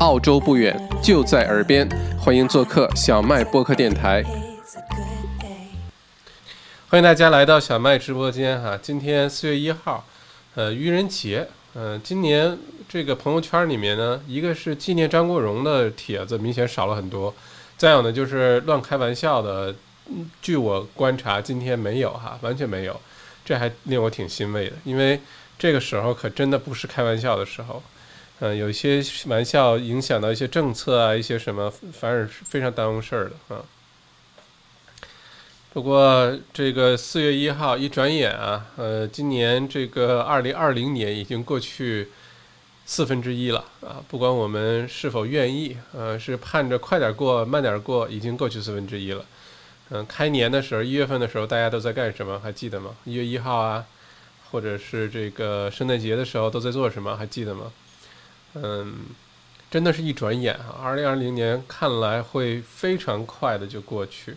澳洲不远，就在耳边，欢迎做客小麦播客电台。欢迎大家来到小麦直播间哈，今天4月1号，愚人节，今年这个朋友圈里面呢，一个是纪念张国荣的帖子明显少了很多，再有呢就是乱开玩笑的，据我观察今天没有哈，完全没有，这还令我挺欣慰的，因为这个时候可真的不是开玩笑的时候，有一些玩笑影响到一些政策啊，一些什么，反而是非常耽误事儿的啊。不过这个4月1号一转眼啊，今年这个2020年已经过去1/4了啊，不管我们是否愿意，是盼着快点过慢点过，已经过去1/4了。开年的时候1月份的时候大家都在干什么还记得吗？1月1号啊，或者是这个圣诞节的时候都在做什么还记得吗？真的是一转眼啊，2020年看来会非常快的就过去。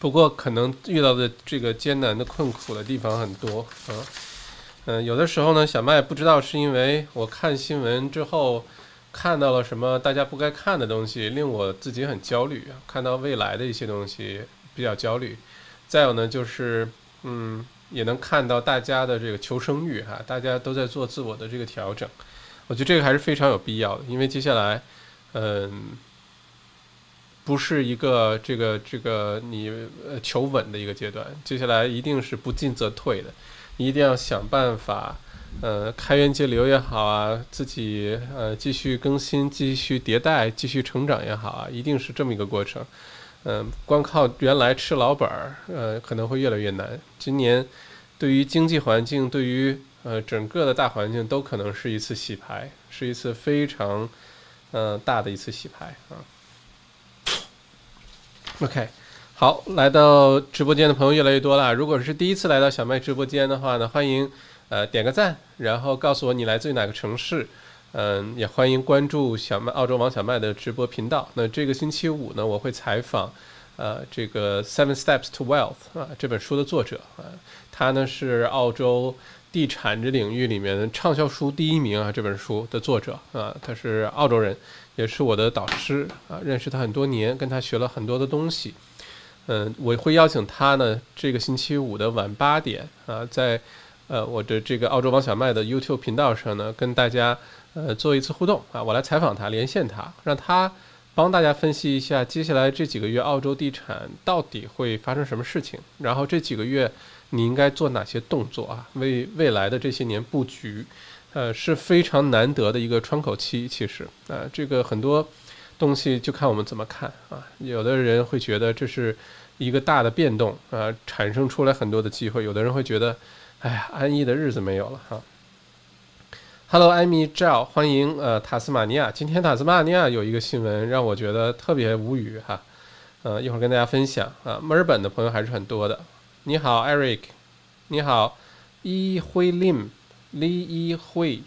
不过可能遇到的这个艰难的困苦的地方很多啊。有的时候呢，小麦不知道是因为我看新闻之后看到了什么大家不该看的东西，令我自己很焦虑，看到未来的一些东西比较焦虑。再有呢就是也能看到大家的这个求生欲哈，大家都在做自我的这个调整，我觉得这个还是非常有必要的，因为接下来，不是一个这个你求稳的一个阶段，接下来一定是不进则退的，一定要想办法，开源节流也好啊，自己继续更新、继续迭代、继续成长也好啊，一定是这么一个过程。光靠原来吃老本可能会越来越难。今年对于经济环境，对于整个的大环境都可能是一次洗牌，是一次非常大的一次洗牌啊。OK， 好，来到直播间的朋友越来越多了。如果是第一次来到小麦直播间的话呢，欢迎点个赞，然后告诉我你来自于哪个城市。也欢迎关注小麦澳洲王小麦的直播频道。那这个星期五呢，我会采访，这个《7 Steps to Wealth》啊这本书的作者啊，他呢是澳洲地产这领域里面的畅销书第1名啊，这本书的作者啊，他是澳洲人，也是我的导师啊，认识他很多年，跟他学了很多的东西。我会邀请他呢，这个星期五的晚8点啊，在我的这个澳洲王小麦的 YouTube 频道上呢，跟大家。做一次互动啊，我来采访他，连线他，让他帮大家分析一下接下来这几个月澳洲地产到底会发生什么事情，然后这几个月你应该做哪些动作啊，为未来的这些年布局，是非常难得的一个窗口期。其实啊，这个很多东西就看我们怎么看啊，有的人会觉得这是一个大的变动啊，产生出来很多的机会，有的人会觉得，哎呀，安逸的日子没有了哈。Hello， 艾米 赵，欢迎塔斯马尼亚。今天塔斯马尼亚有一个新闻让我觉得特别无语哈，一会儿跟大家分享啊。墨尔本的朋友还是很多的。你好 ，Eric， 你好，伊辉林，李伊辉，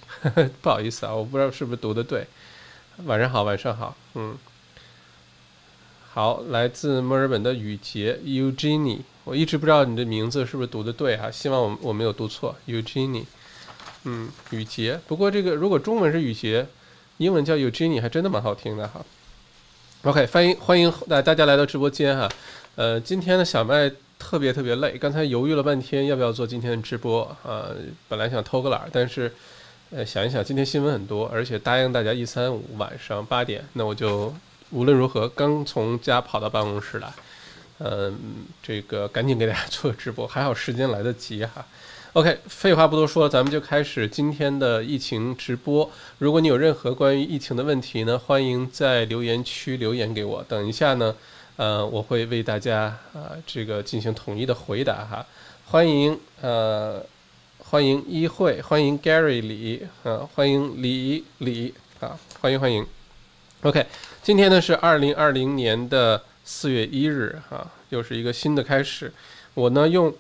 不好意思啊，我不知道是不是读的对。晚上好，晚上好，好，来自墨尔本的雨杰 Eugenie， 我一直不知道你的名字是不是读的对哈，希望我没有读错 ，Eugenie。雨杰，不过这个如果中文是雨杰，英文叫 Eugenie 还真的蛮好听的哈。OK， 欢迎大家来到直播间哈。今天的小麦特别特别累，刚才犹豫了半天要不要做今天的直播啊，本来想偷个懒，但是想一想今天新闻很多，而且答应大家1、3、5晚上8点，那我就无论如何刚从家跑到办公室来，这个赶紧给大家做直播，还好时间来得及哈。OK， 废话不多说，咱们就开始今天的疫情直播。如果你有任何关于疫情的问题呢，欢迎在留言区留言给我。等一下呢，我会为大家这个进行统一的回答哈。欢迎一慧，欢迎 Gary 李啊，欢迎李啊，欢迎。OK， 今天呢是2020年的4月1日啊，又是一个新的开始。我呢用。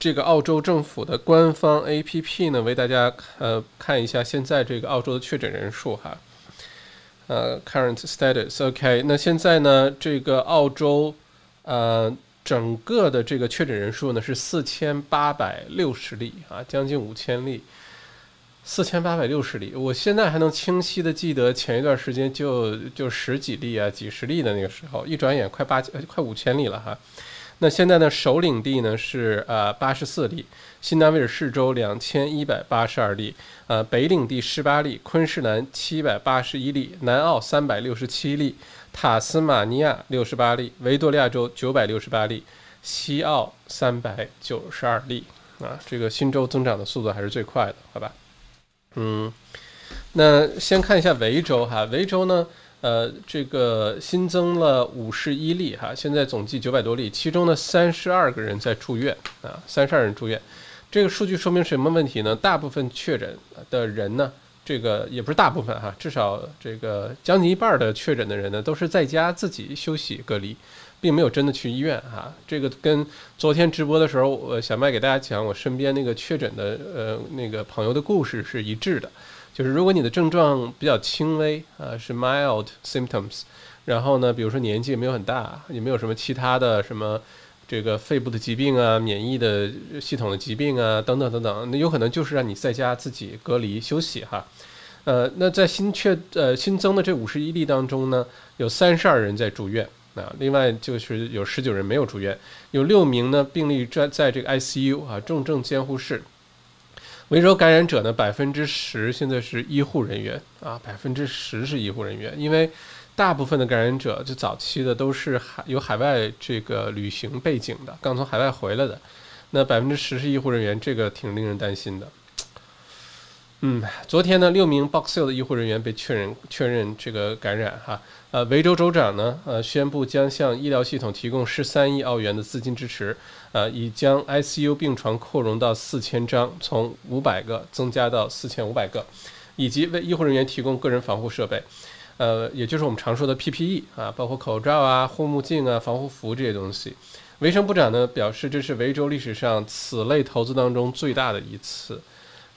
这个澳洲政府的官方 APP 呢，为大家看一下现在这个澳洲的确诊人数哈，current status。OK， 那现在呢，这个澳洲整个的这个确诊人数呢是4860例啊，将近5000例， 4860例，我现在还能清晰的记得前一段时间就十几例啊几十例的那个时候，一转眼快5000例了哈。那现在呢，首领地呢是84例，新南威尔士州2182例，北领地18例，昆士兰781例，南澳367例，塔斯马尼亚68例，维多利亚州968例，西澳392例啊，这个新州增长的速度还是最快的，好吧？嗯，那先看一下维州哈，维州呢。这个新增了51例哈，现在总计900多例，其中呢32个人在住院啊，32人住院。这个数据说明什么问题呢？大部分确诊的人呢，这个也不是大部分哈，至少这个将近一半的确诊的人呢，都是在家自己休息隔离，并没有真的去医院哈。这个跟昨天直播的时候，小麦给大家讲我身边那个确诊的那个朋友的故事是一致的。就是如果你的症状比较轻微啊，是 mild symptoms， 然后呢，比如说年纪也没有很大，也没有什么其他的什么这个肺部的疾病啊、免疫的系统的疾病啊等等等等，那有可能就是让你在家自己隔离休息哈。那在新增的这51例当中呢，有32人在住院啊，另外就是有19人没有住院，有6名呢病例在这个 ICU 啊重症监护室。维州感染者呢，10%现在是医护人员啊，10%是医护人员，因为大部分的感染者就早期的都是有海外这个旅行背景的，刚从海外回来的，那10%是医护人员，这个挺令人担心的。嗯，昨天呢，6名 Box Hill 的医护人员被确认这个感染哈。维州州长呢，宣布将向医疗系统提供13亿澳元的资金支持，以将 ICU 病床扩容到4000张，从500个增加到4500个，以及为医护人员提供个人防护设备，也就是我们常说的 PPE 啊，包括口罩啊、护目镜啊、防护服这些东西。卫生部长呢表示，这是维州历史上此类投资当中最大的一次。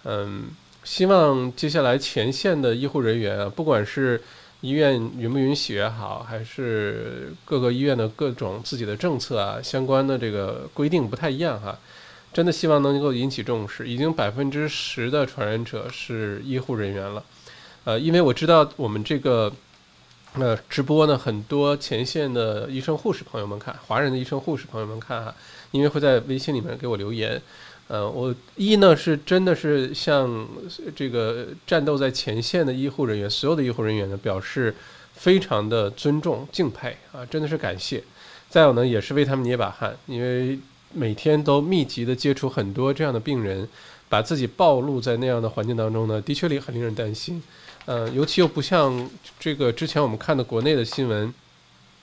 嗯。希望接下来前线的医护人员啊，不管是医院允不允许也好，还是各个医院的各种自己的政策啊，相关的这个规定不太一样哈。真的希望能够引起重视。已经10%的传染者是医护人员了，因为我知道我们这个直播呢，很多前线的医生护士朋友们看，华人的医生护士朋友们看哈，因为会在微信里面给我留言。我一呢是真的是向这个战斗在前线的医护人员，所有的医护人员呢表示非常的尊重敬佩啊，真的是感谢。再有呢也是为他们捏把汗，因为每天都密集的接触很多这样的病人，把自己暴露在那样的环境当中呢，的确很令人担心。尤其又不像这个之前我们看的国内的新闻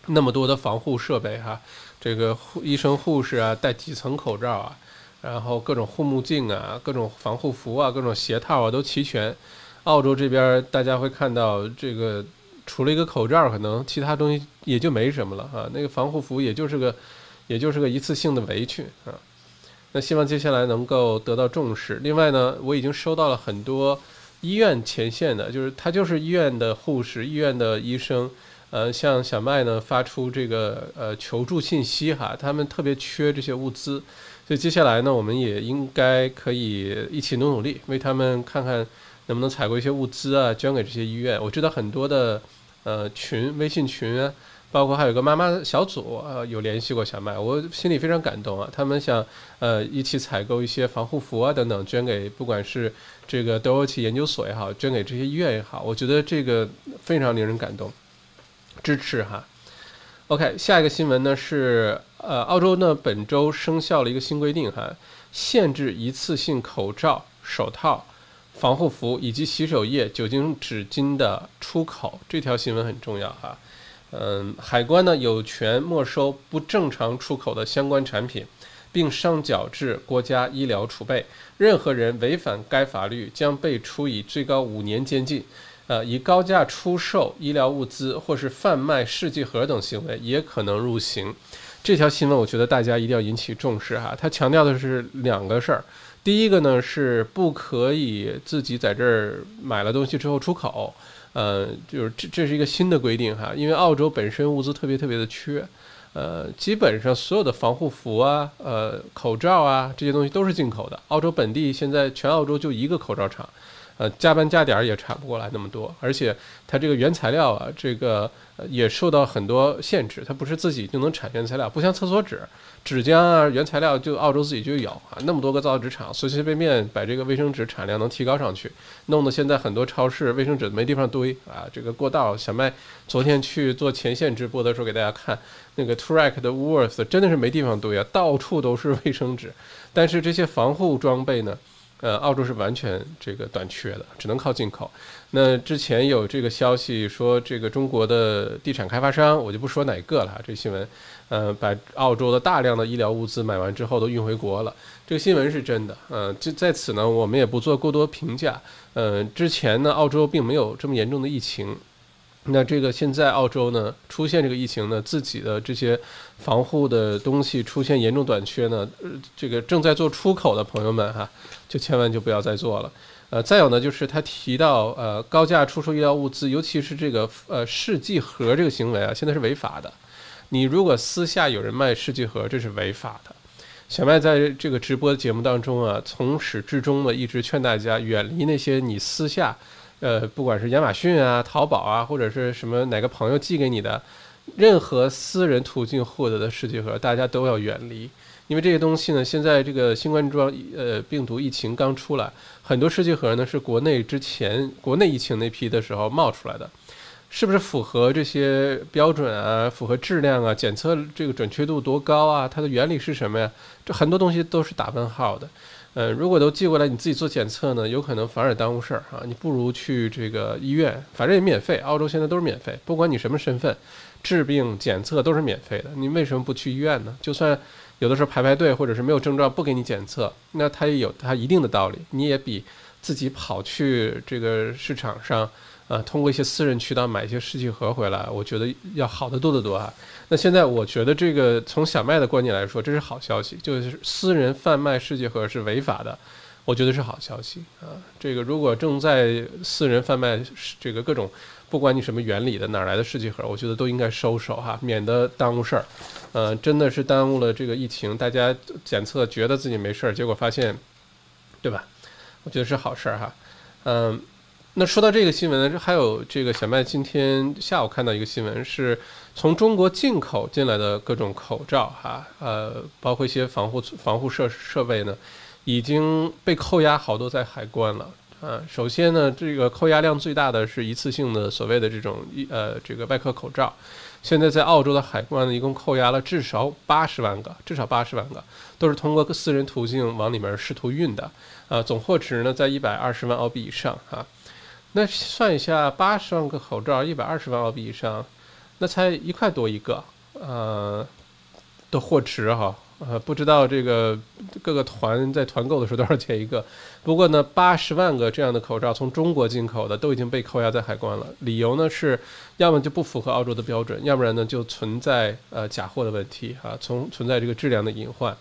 那么多的防护设备哈，这个医生护士啊戴几层口罩啊。然后各种护目镜啊，各种防护服啊，各种鞋套啊都齐全。澳洲这边大家会看到，这个除了一个口罩，可能其他东西也就没什么了啊。那个防护服也就是个一次性的围裙啊。那希望接下来能够得到重视。另外呢，我已经收到了很多医院前线的，就是他就是医院的护士、医院的医生，向小麦呢发出这个求助信息哈，他们特别缺这些物资。所以接下来呢，我们也应该可以一起努力，为他们看看能不能采购一些物资啊，捐给这些医院。我知道很多的微信群啊，包括还有个妈妈小组有联系过小麦，我心里非常感动啊。他们想一起采购一些防护服啊等等，捐给不管是这个 Doherty 研究所也好，捐给这些医院也好，我觉得这个非常令人感动，支持哈。OK， 下一个新闻呢是，澳洲呢本周生效了一个新规定哈，限制一次性口罩、手套、防护服以及洗手液、酒精、纸巾的出口。这条新闻很重要哈，海关呢有权没收不正常出口的相关产品，并上缴至国家医疗储备。任何人违反该法律将被处以最高5年监禁。以高价出售医疗物资或是贩卖试剂盒等行为也可能入刑。这条新闻我觉得大家一定要引起重视哈。它强调的是2个事儿，第一个呢是不可以自己在这儿买了东西之后出口，就是这是一个新的规定哈，因为澳洲本身物资特别的缺，基本上所有的防护服啊、口罩啊这些东西都是进口的。澳洲本地现在全澳洲就一个口罩厂。加班加点也产不过来那么多，而且它这个原材料啊，这个也受到很多限制，它不是自己就能产原材料，不像厕所纸、纸浆啊，原材料就澳洲自己就有啊，那么多个造纸厂，随随便便把这个卫生纸产量能提高上去，弄得现在很多超市卫生纸没地方堆啊，这个过道小麦，昨天去做前线直播的时候给大家看，那个 Turak 的 Worth 真的是没地方堆啊，到处都是卫生纸，但是这些防护装备呢？澳洲是完全这个短缺的，只能靠进口。那之前有这个消息说，这个中国的地产开发商，我就不说哪个了，这新闻，把澳洲的大量的医疗物资买完之后都运回国了，这个新闻是真的。在此呢，我们也不做过多评价。之前呢，澳洲并没有这么严重的疫情。那这个现在澳洲呢出现这个疫情呢，自己的这些防护的东西出现严重短缺呢，这个正在做出口的朋友们哈，就千万就不要再做了。再有呢，就是他提到高价出售医疗物资，尤其是这个试剂盒这个行为啊，现在是违法的。你如果私下有人卖试剂盒，这是违法的。小麦在这个直播节目当中啊，从始至终的一直劝大家远离那些你私下。不管是亚马逊啊、淘宝啊，或者是什么哪个朋友寄给你的，任何私人途径获得的试剂盒，大家都要远离，因为这些东西呢，现在这个新冠状病毒疫情刚出来，很多试剂盒呢是国内之前国内疫情那批的时候冒出来的，是不是符合这些标准啊？符合质量啊？检测这个准确度多高啊？它的原理是什么呀？这很多东西都是打问号的。如果都寄过来，你自己做检测呢，有可能反而耽误事儿啊！你不如去这个医院，反正也免费。澳洲现在都是免费，不管你什么身份，治病、检测都是免费的。你为什么不去医院呢？就算有的时候排队，或者是没有症状不给你检测，那它也有它一定的道理。你也比自己跑去这个市场上，通过一些私人渠道买一些试剂盒回来，我觉得要好得多得多啊！那现在我觉得这个从小麦的观点来说，这是好消息，就是私人贩卖试剂盒是违法的，我觉得是好消息啊。这个如果正在私人贩卖这个各种，不管你什么原理的哪来的试剂盒，我觉得都应该收手哈，免得耽误事儿。真的是耽误了这个疫情，大家检测觉得自己没事儿，结果发现，对吧？我觉得是好事儿哈。那说到这个新闻呢，还有这个小麦今天下午看到一个新闻，是从中国进口进来的各种口罩哈，包括一些防护设备呢，已经被扣押好多在海关了啊。首先呢，这个扣押量最大的是一次性的所谓的这种这个外科口罩，现在在澳洲的海关呢，一共扣押了至少80万个，都是通过私人途径往里面试图运的啊，总货值呢在120万澳币以上啊。那算一下，80万个口罩，120万澳币以上，那才1块多一个，的货值哈，不知道这个各个团在团购的时候多少钱一个。不过呢，80万个这样的口罩从中国进口的都已经被扣押在海关了，理由呢是，要么就不符合澳洲的标准，要不然呢就存在假货的问题啊，存在这个质量的隐患。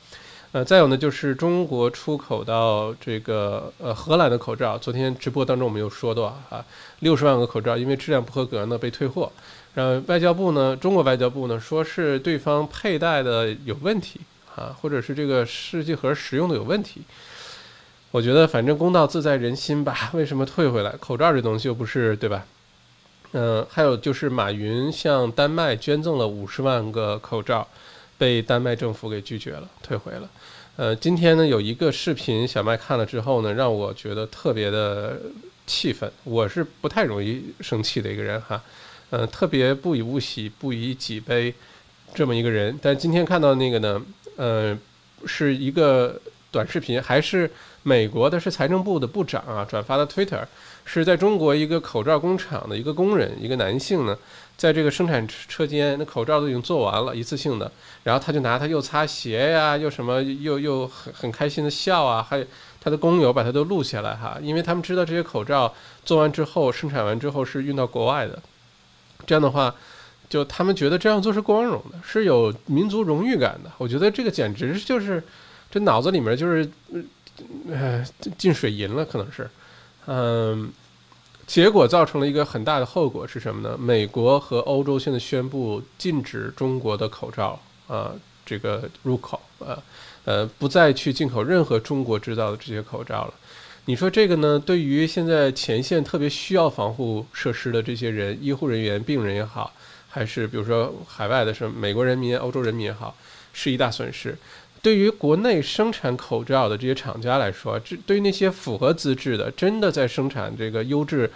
再有呢，就是中国出口到这个荷兰的口罩，昨天直播当中我们有说到啊，60万个口罩因为质量不合格呢被退货。然后中国外交部呢说是对方佩戴的有问题啊，或者是这个试剂盒使用的有问题。我觉得反正公道自在人心吧，为什么退回来？口罩这东西又不是，对吧？还有就是马云向丹麦捐赠了50万个口罩。被丹麦政府给拒绝了，退回了。今天呢有一个视频，小麦看了之后呢，让我觉得特别的气愤。我是不太容易生气的一个人哈，特别不以物喜，不以己悲这么一个人。但今天看到那个呢，是一个短视频，还是美国的，是财政部的部长啊转发的 Twitter， 是在中国一个口罩工厂的一个工人，一个男性呢。在这个生产车间，那口罩都已经做完了，一次性的，然后他就拿它又擦鞋呀，又什么，又很开心的笑啊，还有他的工友把它都录下来哈，因为他们知道这些口罩做完之后，生产完之后是运到国外的，这样的话，就他们觉得这样做是光荣的，是有民族荣誉感的。我觉得这个简直就是，这脑子里面就是，进水银了，可能是，结果造成了一个很大的后果是什么呢？美国和欧洲现在宣布禁止中国的口罩啊，这个入口，不再去进口任何中国制造的这些口罩了。你说这个呢，对于现在前线特别需要防护设施的这些人，医护人员、病人也好，还是比如说海外的什么美国人民、欧洲人民也好，是一大损失。对于国内生产口罩的这些厂家来说，对于那些符合资质的、真的在生产这个优质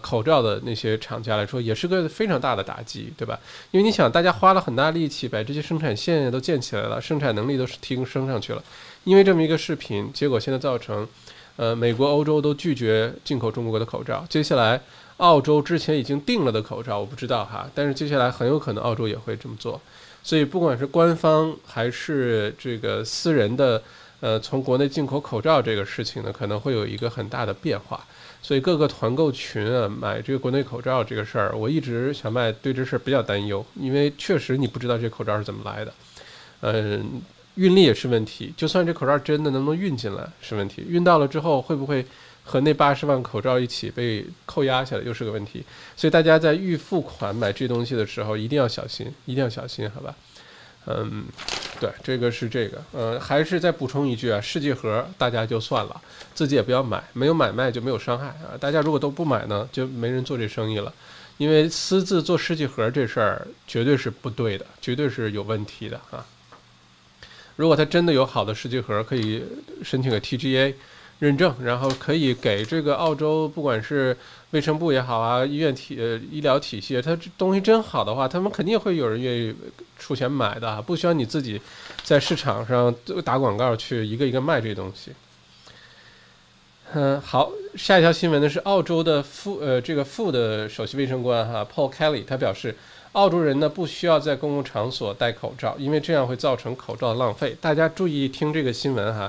口罩的那些厂家来说，也是个非常大的打击，对吧？因为你想，大家花了很大力气把这些生产线都建起来了，生产能力都提升上去了，因为这么一个视频，结果现在造成。美国、欧洲都拒绝进口中国的口罩。接下来，澳洲之前已经定了的口罩，我不知道哈，但是接下来很有可能澳洲也会这么做。所以，不管是官方还是这个私人的，从国内进口口罩这个事情呢，可能会有一个很大的变化。所以，各个团购群啊，买这个国内口罩这个事儿，我一直小麦对这事儿比较担忧，因为确实你不知道这口罩是怎么来的，运力也是问题，就算这口罩真的能不能运进来是问题，运到了之后会不会和那80万口罩一起被扣押下来又是个问题，所以大家在预付款买这东西的时候一定要小心，一定要小心，好吧？嗯，对，这个是这个，还是再补充一句啊，世界盒大家就算了，自己也不要买，没有买卖就没有伤害啊。大家如果都不买呢，就没人做这生意了，因为私自做世界盒这事儿绝对是不对的，绝对是有问题的啊。如果他真的有好的试剂盒，可以申请个 TGA 认证，然后可以给这个澳洲，不管是卫生部也好啊，医疗体系，他这东西真好的话，他们肯定会有人愿意出钱买的啊，不需要你自己在市场上打广告去一个一个卖这东西。好，下一条新闻呢是澳洲的副的首席卫生官哈 Paul Kelly， 他表示。澳洲人呢不需要在公共场所戴口罩，因为这样会造成口罩浪费。大家注意听这个新闻哈，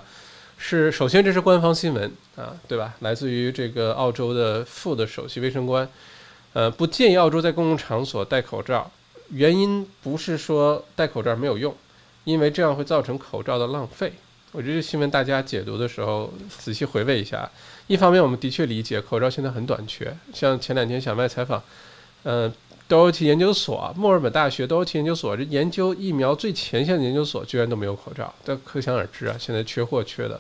是首先这是官方新闻啊，对吧？来自于这个澳洲的副的首席卫生官，不建议澳洲在公共场所戴口罩，原因不是说戴口罩没有用，因为这样会造成口罩的浪费。我觉得这新闻大家解读的时候仔细回味一下。一方面我们的确理解口罩现在很短缺，像前两天小麦采访，Doherty 研究所，墨尔本大学 Doherty 研究所，这研究疫苗最前线的研究所居然都没有口罩，这可想而知啊，现在缺货缺的。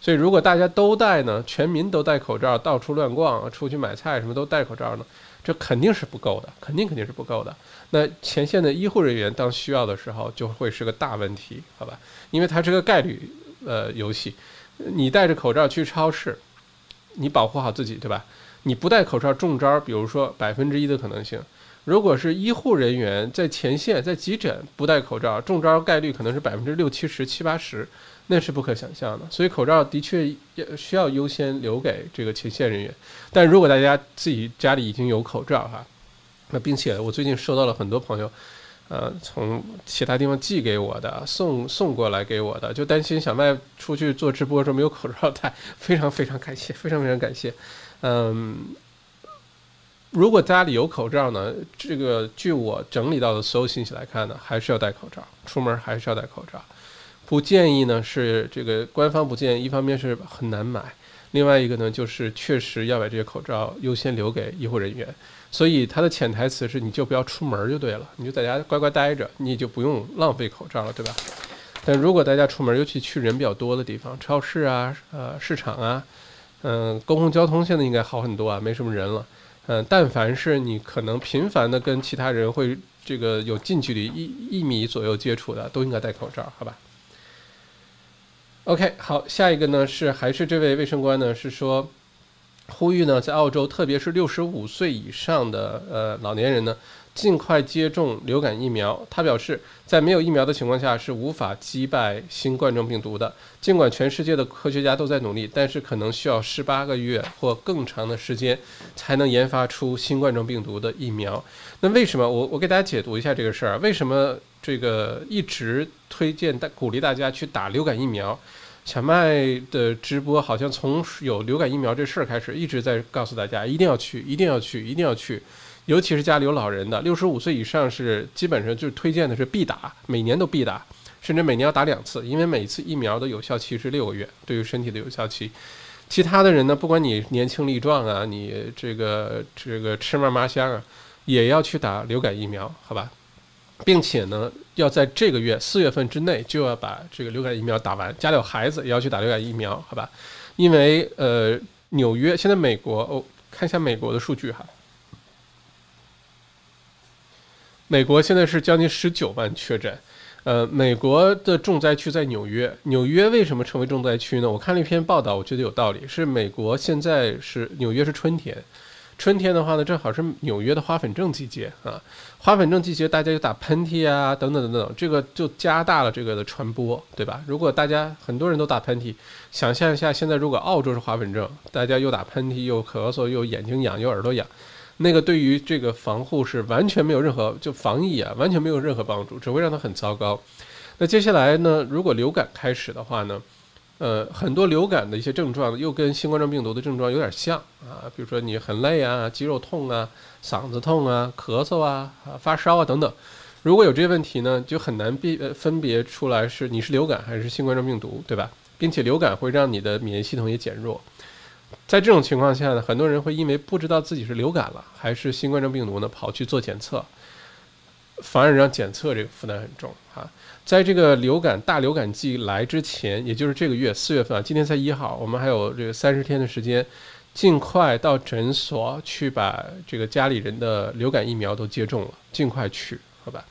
所以如果大家都戴呢，全民都戴口罩，到处乱逛，出去买菜什么都戴口罩呢，这肯定是不够的，肯定是不够的。那前线的医护人员当需要的时候，就会是个大问题，好吧？因为它是个概率游戏，你戴着口罩去超市，你保护好自己，对吧？你不戴口罩中招，比如说1%的可能性。如果是医护人员在前线在急诊不戴口罩中招概率可能是60%、70%、80%，那是不可想象的。所以口罩的确需要优先留给这个前线人员。但如果大家自己家里已经有口罩哈，那并且我最近收到了很多朋友，从其他地方寄给我的，送过来给我的，就担心小麦出去做直播的时候没有口罩戴，非常感谢，非常感谢，如果家里有口罩呢，这个据我整理到的所有信息来看呢，还是要戴口罩，出门还是要戴口罩。不建议呢是这个官方不建议，一方面是很难买，另外一个呢就是确实要把这些口罩优先留给医护人员。所以它的潜台词是你就不要出门就对了，你就在家乖乖待着，你就不用浪费口罩了，对吧？但如果大家出门，尤其去人比较多的地方，超市啊、市场啊，公共交通现在应该好很多啊，没什么人了。但凡是你可能频繁的跟其他人会这个有近距离1米左右接触的，都应该戴口罩，好吧 ？OK， 好，下一个呢是还是这位卫生官呢是说，呼吁呢在澳洲，特别是65岁以上的老年人呢，尽快接种流感疫苗。他表示，在没有疫苗的情况下是无法击败新冠状病毒的。尽管全世界的科学家都在努力，但是可能需要18个月或更长的时间才能研发出新冠状病毒的疫苗。那为什么我给大家解读一下这个事儿？为什么这个一直推荐鼓励大家去打流感疫苗？小麦的直播好像从有流感疫苗这事儿开始，一直在告诉大家一定要去，一定要去，一定要去。尤其是家里有老人的，65岁以上是基本上就是推荐的是必打，每年都必打，甚至每年要打2次，因为每一次疫苗的有效期是6个月，对于身体的有效期。其他的人呢，不管你年轻力壮啊，你这个吃嘛嘛香啊，也要去打流感疫苗，好吧？并且呢，要在这个月4月份之内就要把这个流感疫苗打完。家里有孩子也要去打流感疫苗，好吧？因为纽约现在美国看一下美国的数据哈。美国现在是将近19万确诊，美国的重灾区在纽约。纽约为什么成为重灾区呢？我看了一篇报道，我觉得有道理，是美国现在是纽约是春天，春天的话呢，正好是纽约的花粉症季节啊。花粉症季节大家就打喷嚏啊，等等等等，这个就加大了这个的传播，对吧？如果大家很多人都打喷嚏，想象一下，现在如果澳洲是花粉症，大家又打喷嚏又咳嗽又眼睛痒又耳朵痒。那个对于这个防护是完全没有任何就防疫啊，完全没有任何帮助，只会让它很糟糕。那接下来呢，如果流感开始的话呢，很多流感的一些症状又跟新冠状病毒的症状有点像啊，比如说你很累啊，肌肉痛啊，嗓子痛啊，咳嗽啊，发烧啊等等。如果有这些问题呢，就很难分别出来是你是流感还是新冠状病毒，对吧？并且流感会让你的免疫系统也减弱。在这种情况下呢，很多人会因为不知道自己是流感了还是新冠状病毒呢，跑去做检测，反而让检测这个负担很重啊。在这个大流感季来之前，也就是这个月4月份啊，今天才1号，我们还有这个30天的时间，尽快到诊所去把这个家里人的流感疫苗都接种了，尽快去，好吧？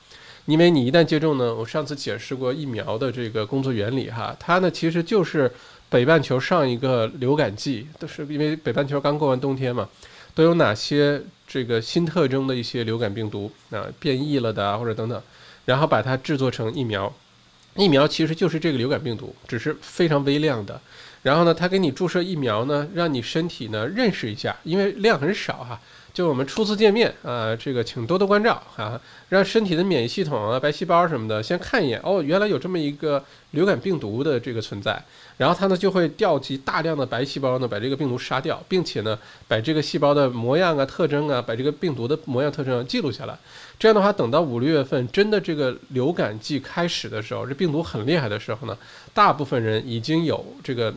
因为你一旦接种呢，我上次解释过疫苗的这个工作原理哈，它呢其实就是。北半球上一个流感季都是因为北半球刚过完冬天嘛，都有哪些这个新特征的一些流感病毒啊变异了的啊或者等等，然后把它制作成疫苗。疫苗其实就是这个流感病毒，只是非常微量的。然后呢，它给你注射疫苗呢，让你身体呢认识一下，因为量很少哈。就我们初次见面啊，这个请多多关照啊，让身体的免疫系统啊、白细胞什么的先看一眼哦，原来有这么一个流感病毒的这个存在，然后它呢就会调集大量的白细胞呢把这个病毒杀掉，并且呢把这个细胞的模样啊、特征啊，把这个病毒的模样特征、记录下来。这样的话，等到5、6月份真的这个流感季开始的时候，这病毒很厉害的时候呢，大部分人已经有这个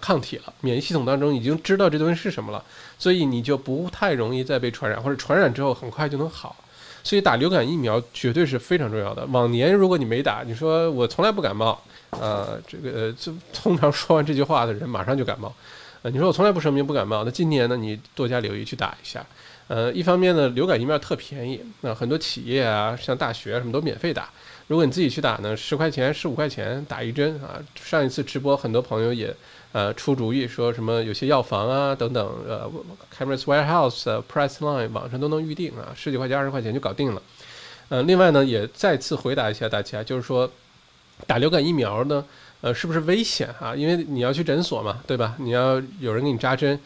抗体了，免疫系统当中已经知道这东西是什么了，所以你就不太容易再被传染，或者传染之后很快就能好。所以打流感疫苗绝对是非常重要的。往年如果你没打，你说我从来不感冒，这个就通常说完这句话的人马上就感冒，你说我从来不生病不感冒，那今年呢你多加留意去打一下。一方面呢，流感疫苗特便宜，那很多企业啊，像大学什么都免费打。如果你自己去打呢，10块钱、15块钱打一针啊。上一次直播很多朋友也出主意说什么有些药房啊等等Chemist Warehouse、Priceline 网上都能预定啊，10几块钱、20块钱就搞定了。另外呢也再次回答一下大家，就是说打流感疫苗呢是不是危险啊？因为你要去诊所嘛，对吧？你要有人给你扎针，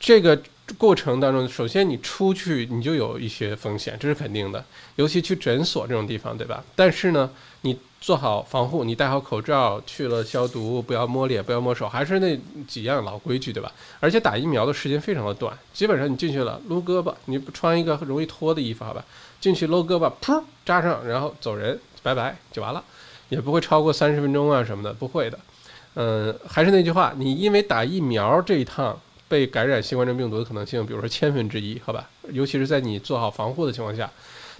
这个过程当中，首先你出去你就有一些风险，这是肯定的，尤其去诊所这种地方，对吧？但是呢，你做好防护，你戴好口罩，去了消毒，不要摸脸，不要摸手，还是那几样老规矩，对吧？而且打疫苗的时间非常的短，基本上你进去了撸胳膊，你穿一个容易脱的衣服，好吧？进去撸胳膊，噗，扎上，然后走人，拜拜就完了，也不会超过30分钟啊什么的，不会的。还是那句话，你因为打疫苗这一趟。被感染新冠状病毒的可能性，比如说1/1000，好吧，尤其是在你做好防护的情况下，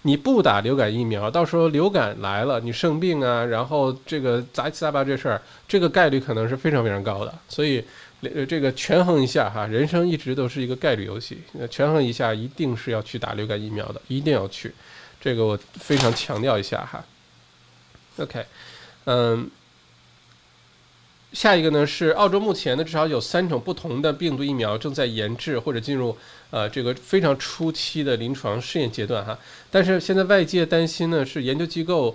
你不打流感疫苗，到时候流感来了，你生病啊，然后这个杂七杂八这事儿，这个概率可能是非常非常高的。所以，这个权衡一下哈，人生一直都是一个概率游戏，权衡一下，一定是要去打流感疫苗的，一定要去，这个我非常强调一下哈。OK， 下一个呢是澳洲目前呢至少有3种不同的病毒疫苗正在研制或者进入这个非常初期的临床试验阶段哈，但是现在外界担心呢是研究机构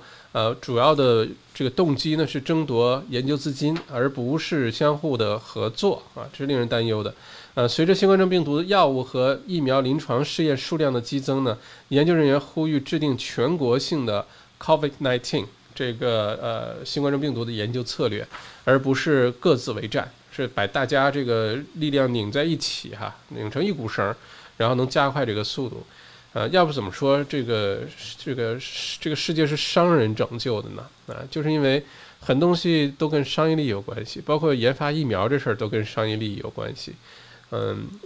主要的这个动机呢是争夺研究资金，而不是相互的合作啊，这是令人担忧的。随着新冠状病毒药物和疫苗临床试验数量的激增呢，研究人员呼吁制定全国性的 COVID-19。这个新冠状病毒的研究策略，而不是各自为战，是把大家这个力量拧在一起哈，拧成一股绳，然后能加快这个速度。要不怎么说这个世界是商人拯救的呢？啊，就是因为很多东西都跟商业利益有关系，包括研发疫苗这事儿都跟商业利益有关系。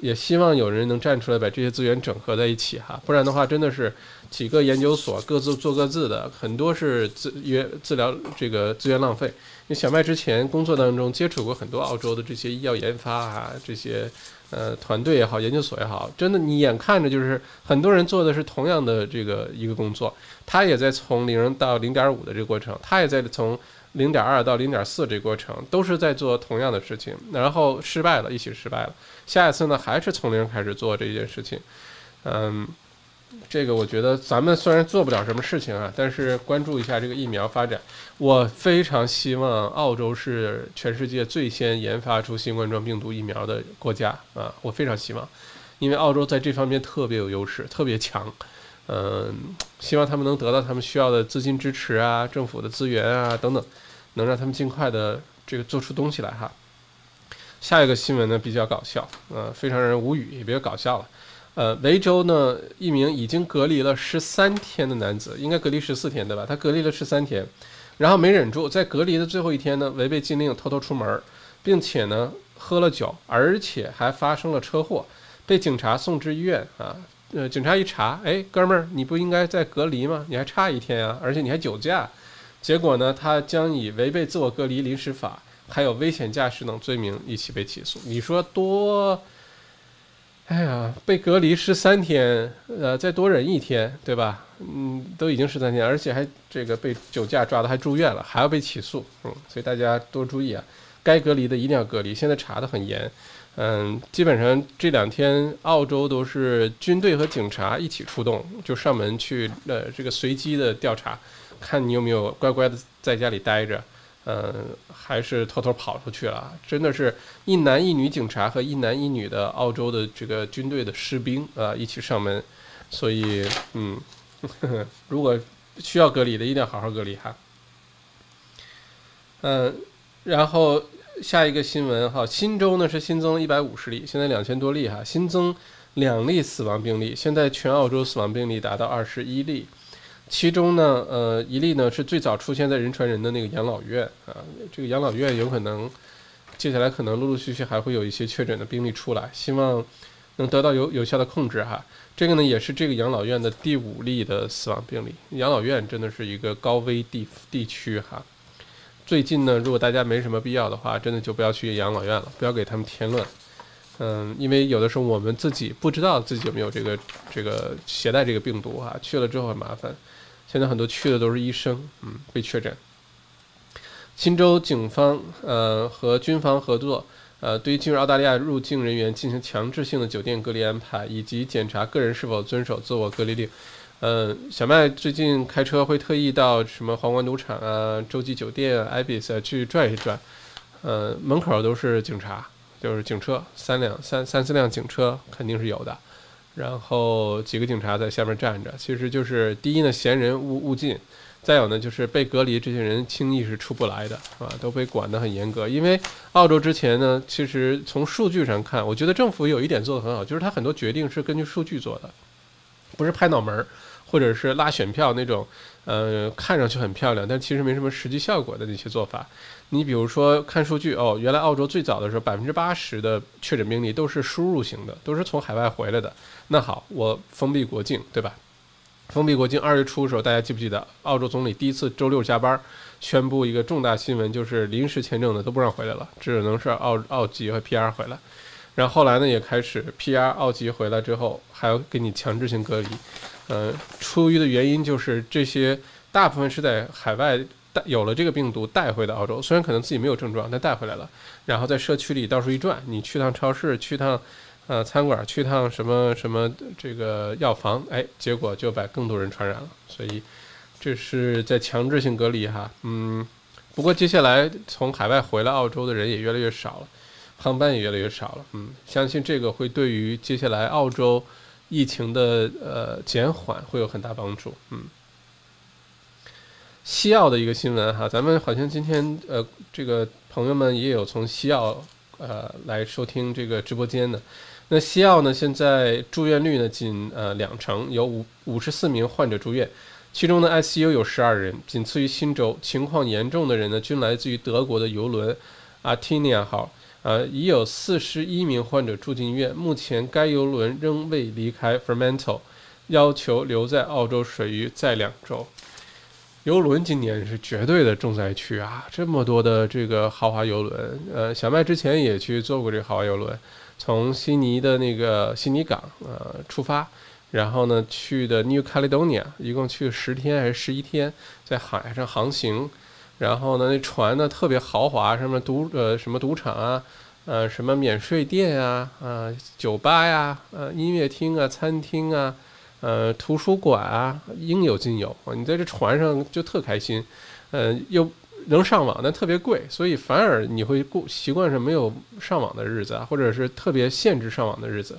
也希望有人能站出来把这些资源整合在一起哈，不然的话真的是几个研究所各自做各自的，很多是治疗这个资源浪费。因为小麦之前工作当中接触过很多澳洲的这些医药研发啊，这些团队也好，研究所也好，真的你眼看着就是很多人做的是同样的这个一个工作，他也在从0到 0.5 的这个过程，他也在从0.2 到 0.4 这个过程，都是在做同样的事情，然后失败了，一起失败了，下一次呢还是从零开始做这件事情。这个我觉得咱们虽然做不了什么事情啊，但是关注一下这个疫苗发展。我非常希望澳洲是全世界最先研发出新冠状病毒疫苗的国家啊，我非常希望，因为澳洲在这方面特别有优势，特别强。希望他们能得到他们需要的资金支持啊，政府的资源啊等等，能让他们尽快的这个做出东西来哈。下一个新闻呢比较搞笑，非常让人无语，也比较搞笑了。维州呢，一名已经隔离了13天的男子，应该隔离14天对吧？他隔离了13天，然后没忍住，在隔离的最后一天呢，违背禁令偷偷出门，并且呢喝了酒，而且还发生了车祸，被警察送至医院啊。警察一查，哎，哥们儿，你不应该在隔离吗？你还差1天啊，而且你还酒驾。结果呢，他将以违背自我隔离临时法，还有危险驾驶等罪名一起被起诉。你说多，哎呀，被隔离13天，再多忍1天，对吧？都已经13天，而且还这个被酒驾抓的还住院了，还要被起诉。所以大家多注意啊，该隔离的一定要隔离，现在查得很严。基本上这2天澳洲都是军队和警察一起出动，就上门去这个随机的调查，看你有没有乖乖的在家里待着，还是偷偷跑出去了。真的是一男一女警察和一男一女的澳洲的这个军队的士兵啊，一起上门。所以如果需要隔离的一定要好好隔离哈。然后下一个新闻哈，新州呢是新增150例，现在2000多例哈，新增2例死亡病例，现在全澳洲死亡病例达到21例，其中呢1例呢是最早出现在人传人的那个养老院啊，这个养老院有可能接下来可能陆陆续续还会有一些确诊的病例出来，希望能得到有效的控制哈。这个呢也是这个养老院的第5例的死亡病例，养老院真的是一个高危地区哈。最近呢，如果大家没什么必要的话，真的就不要去养老院了，不要给他们添乱。因为有的时候我们自己不知道自己有没有这个携带这个病毒啊，去了之后很麻烦。现在很多去的都是医生，被确诊。新州警方和军方合作，对于进入澳大利亚入境人员进行强制性的酒店隔离安排，以及检查个人是否遵守自我隔离令。小麦最近开车会特意到什么皇冠赌场啊、洲际酒店啊、Ibis 啊去转一转，门口都是警察，就是警车，三四辆警车肯定是有的，然后几个警察在下面站着，其实就是第一呢，闲人勿进，再有呢就是被隔离这些人轻易是出不来的啊，都被管得很严格。因为澳洲之前呢，其实从数据上看，我觉得政府有一点做得很好，就是他很多决定是根据数据做的，不是拍脑门儿。或者是拉选票那种，看上去很漂亮，但其实没什么实际效果的那些做法。你比如说看数据哦，原来澳洲最早的时候80%的确诊病例都是输入型的，都是从海外回来的。那好，我封闭国境，对吧？封闭国境2月初的时候，大家记不记得澳洲总理第一次周6加班宣布一个重大新闻，就是临时签证的都不让回来了，只能是澳籍和 PR 回来。然后后来呢，也开始 PR 澳籍回来之后，还要给你强制性隔离。出于的原因就是这些大部分是在海外有了这个病毒带回的澳洲，虽然可能自己没有症状，但带回来了，然后在社区里到处一转，你去趟超市，去趟餐馆，去趟什么这个药房，哎，结果就把更多人传染了。所以这是在强制性隔离哈，不过接下来从海外回来澳洲的人也越来越少了，航班也越来越少了，相信这个会对于接下来澳洲疫情的减缓会有很大帮助。西澳的一个新闻哈，咱们好像今天这个朋友们也有从西澳来收听这个直播间的。那西澳呢，现在住院率呢仅2%，有54名患者住院，其中呢 ICU 有12人，仅次于新州。情况严重的人呢均来自于德国的邮轮 Artania 号。已有41名患者住进医院。目前该邮轮仍未离开 Fremantle， 要求留在澳洲水域再2周。邮轮今年是绝对的重灾区啊！这么多的这个豪华邮轮，小麦之前也去坐过这个豪华邮轮，从悉尼的那个悉尼港出发，然后呢去的 New Caledonia， 一共去10天还是11天，在海上航行。然后呢，那船呢特别豪华，什么赌场啊，什么免税店啊，酒吧呀，音乐厅啊，餐厅啊。图书馆啊，应有尽有。你在这船上就特开心，又能上网，但特别贵，所以反而你会习惯是没有上网的日子啊，或者是特别限制上网的日子。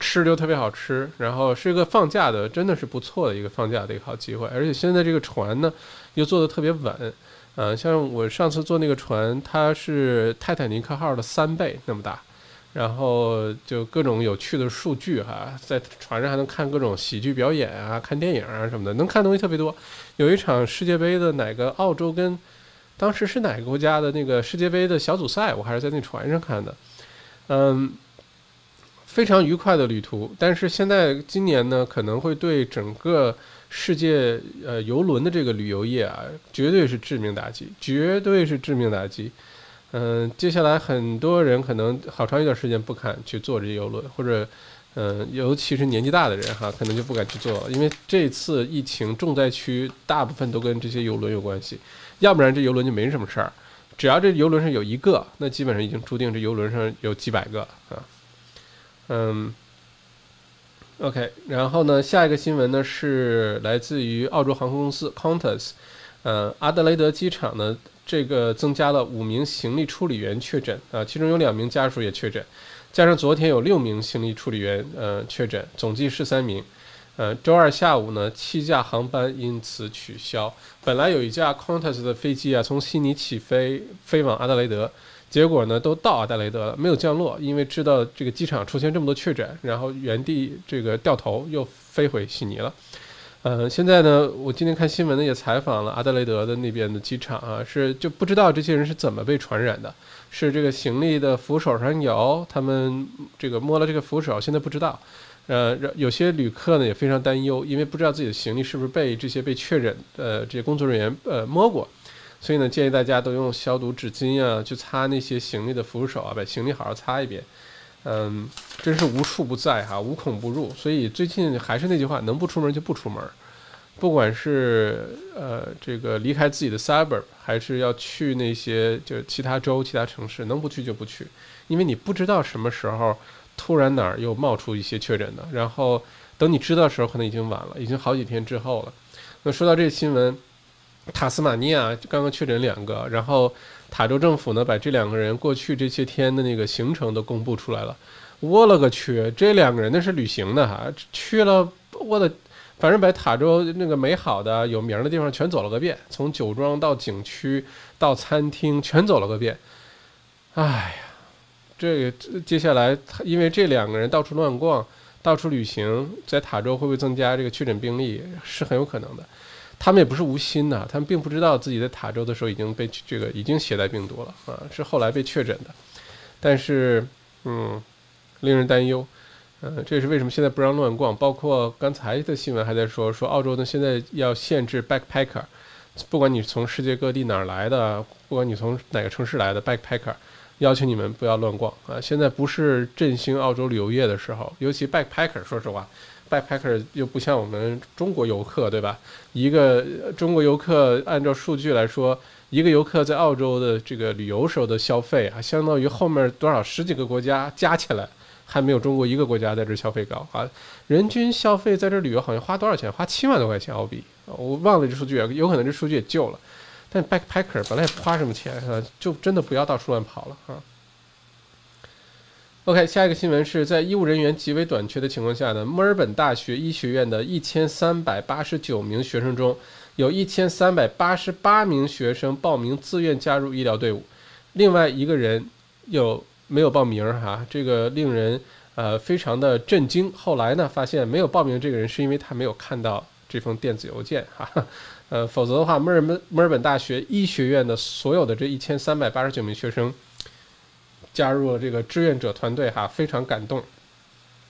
吃就特别好吃，然后是一个放假的，真的是不错的一个放假的一个好机会。而且现在这个船呢，又做得特别稳。像我上次坐那个船，它是泰坦尼克号的3倍那么大。然后就各种有趣的数据哈，在船上还能看各种喜剧表演啊，看电影啊什么的，能看东西特别多。有一场世界杯的哪个澳洲跟当时是哪个国家的那个世界杯的小组赛，我还是在那船上看的。非常愉快的旅途。但是现在今年呢，可能会对整个世界邮轮的这个旅游业啊，绝对是致命打击，绝对是致命打击。接下来很多人可能好长一段时间不敢去坐这邮轮，或者，尤其是年纪大的人哈，可能就不敢去坐了，因为这次疫情重灾区大部分都跟这些邮轮有关系，要不然这邮轮就没什么事儿，只要这邮轮上有一个，那基本上已经注定这邮轮上有几百个啊。OK， 然后呢，下一个新闻呢是来自于澳洲航空公司 Qantas， 阿德雷德机场呢。这个增加了5名行李处理员确诊啊，其中有2名家属也确诊，加上昨天有6名行李处理员确诊，总计13名。周二下午呢，7架航班因此取消。本来有一架 Qantas 的飞机啊，从悉尼起飞，飞往阿德雷德，结果呢都到阿德雷德了，没有降落，因为知道这个机场出现这么多确诊，然后原地这个掉头又飞回悉尼了。现在呢，我今天看新闻呢，也采访了阿德雷德的那边的机场啊，是就不知道这些人是怎么被传染的，是这个行李的扶手上有，他们这个摸了这个扶手，现在不知道。有些旅客呢也非常担忧，因为不知道自己的行李是不是被这些被确诊这些工作人员摸过，所以呢，建议大家都用消毒纸巾啊去擦那些行李的扶手啊，把行李好好擦一遍。真是无处不在哈，无孔不入。所以最近还是那句话，能不出门就不出门。不管是这个离开自己的 suburb， 还是要去那些就其他州、其他城市，能不去就不去，因为你不知道什么时候突然哪儿又冒出一些确诊的，然后等你知道的时候，可能已经晚了，已经好几天之后了。那说到这个新闻，塔斯马尼亚刚刚确诊2个，然后。塔州政府呢，把这2个人过去这些天的那个行程都公布出来了。我了个去，这2个人那是旅行的哈，去了我的，反正把塔州那个美好的、有名的地方全走了个遍，从酒庄到景区到餐厅全走了个遍。哎呀，这个接下来因为这2个人到处乱逛、到处旅行，在塔州会不会增加这个确诊病例是很有可能的。他们也不是无心的，他们并不知道自己在塔州的时候已经被这个已经携带病毒了啊，是后来被确诊的。但是，令人担忧。这是为什么现在不让乱逛？包括刚才的新闻还在说澳洲呢现在要限制 backpacker， 不管你从世界各地哪儿来的，不管你从哪个城市来的 backpacker， 要求你们不要乱逛啊。现在不是振兴澳洲旅游业的时候，尤其 backpacker， 说实话。Backpacker 又不像我们中国游客，对吧？一个中国游客按照数据来说，一个游客在澳洲的这个旅游时候的消费啊，相当于后面多少10几个国家加起来，还没有中国一个国家在这消费高啊。人均消费在这旅游好像花多少钱？花7万多块钱澳币，我忘了这数据，有可能这数据也旧了。但 Backpacker 本来也不花什么钱啊，就真的不要到处乱跑了啊。OK， 下一个新闻是在医务人员极为短缺的情况下呢，墨尔本大学医学院的1389名学生中，有1388名学生报名自愿加入医疗队伍，另外一个人没有报名哈，这个令人非常的震惊。后来呢，发现没有报名这个人是因为他没有看到这封电子邮件哈，否则的话，墨尔本大学医学院的所有的这1389名学生。加入了这个志愿者团队哈，非常感动，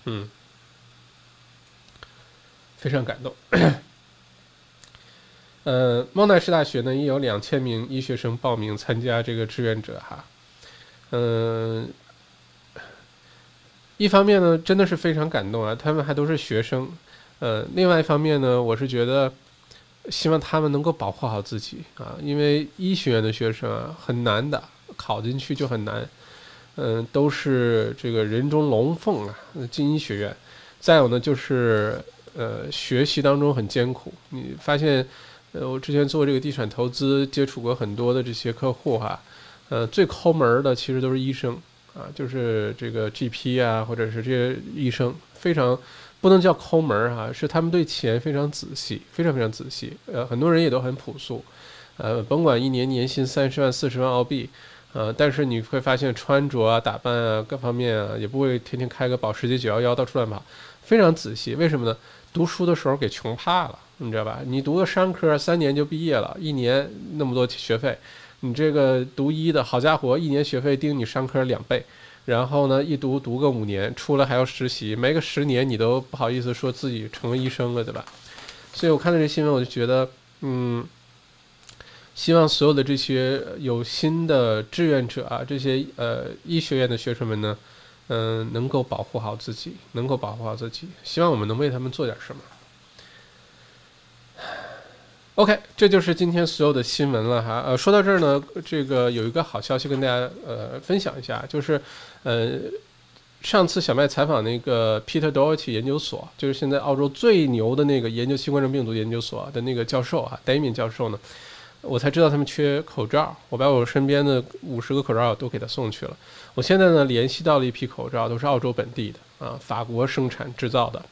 嗯，非常感动。莫奈士大学呢也有2000名医学生报名参加这个志愿者哈，一方面呢真的是非常感动啊，他们还都是学生，另外一方面呢，我是觉得希望他们能够保护好自己啊，因为医学院的学生啊很难的，考进去就很难，都是这个人中龙凤啊，进医学院，再有呢就是学习当中很艰苦，你发现。我之前做这个地产投资，接触过很多的这些客户哈，最抠门的其实都是医生啊，就是这个 GP 啊，或者是这些医生，非常不能叫抠门哈，是他们对钱非常仔细，非常非常仔细。很多人也都很朴素，甭管一年年薪30万、40万澳币，但是你会发现穿着啊、打扮啊各方面啊，也不会天天开个保时捷911到处乱跑，非常仔细。为什么呢？读书的时候给穷怕了。你知道吧？你读个商科3年就毕业了，1年那么多学费，你这个读医的好家伙，1年学费顶你商科2倍，然后呢，一读个5年，出来还要实习，没个10年你都不好意思说自己成为医生了，对吧？所以我看到这新闻，我就觉得，希望所有的这些有心的志愿者啊，这些医学院的学生们呢，能够保护好自己，能够保护好自己，希望我们能为他们做点什么。OK， 这就是今天所有的新闻了哈。说到这儿呢，这个有一个好消息跟大家分享一下，就是上次小麦采访那个 Peter Doherty 研究所，就是现在澳洲最牛的那个研究新冠状病毒研究所的那个教授啊 ，Damian 教授呢，我才知道他们缺口罩，我把我身边的50个口罩都给他送去了。我现在呢联系到了一批口罩，都是澳洲本地的啊，法国生产制造的。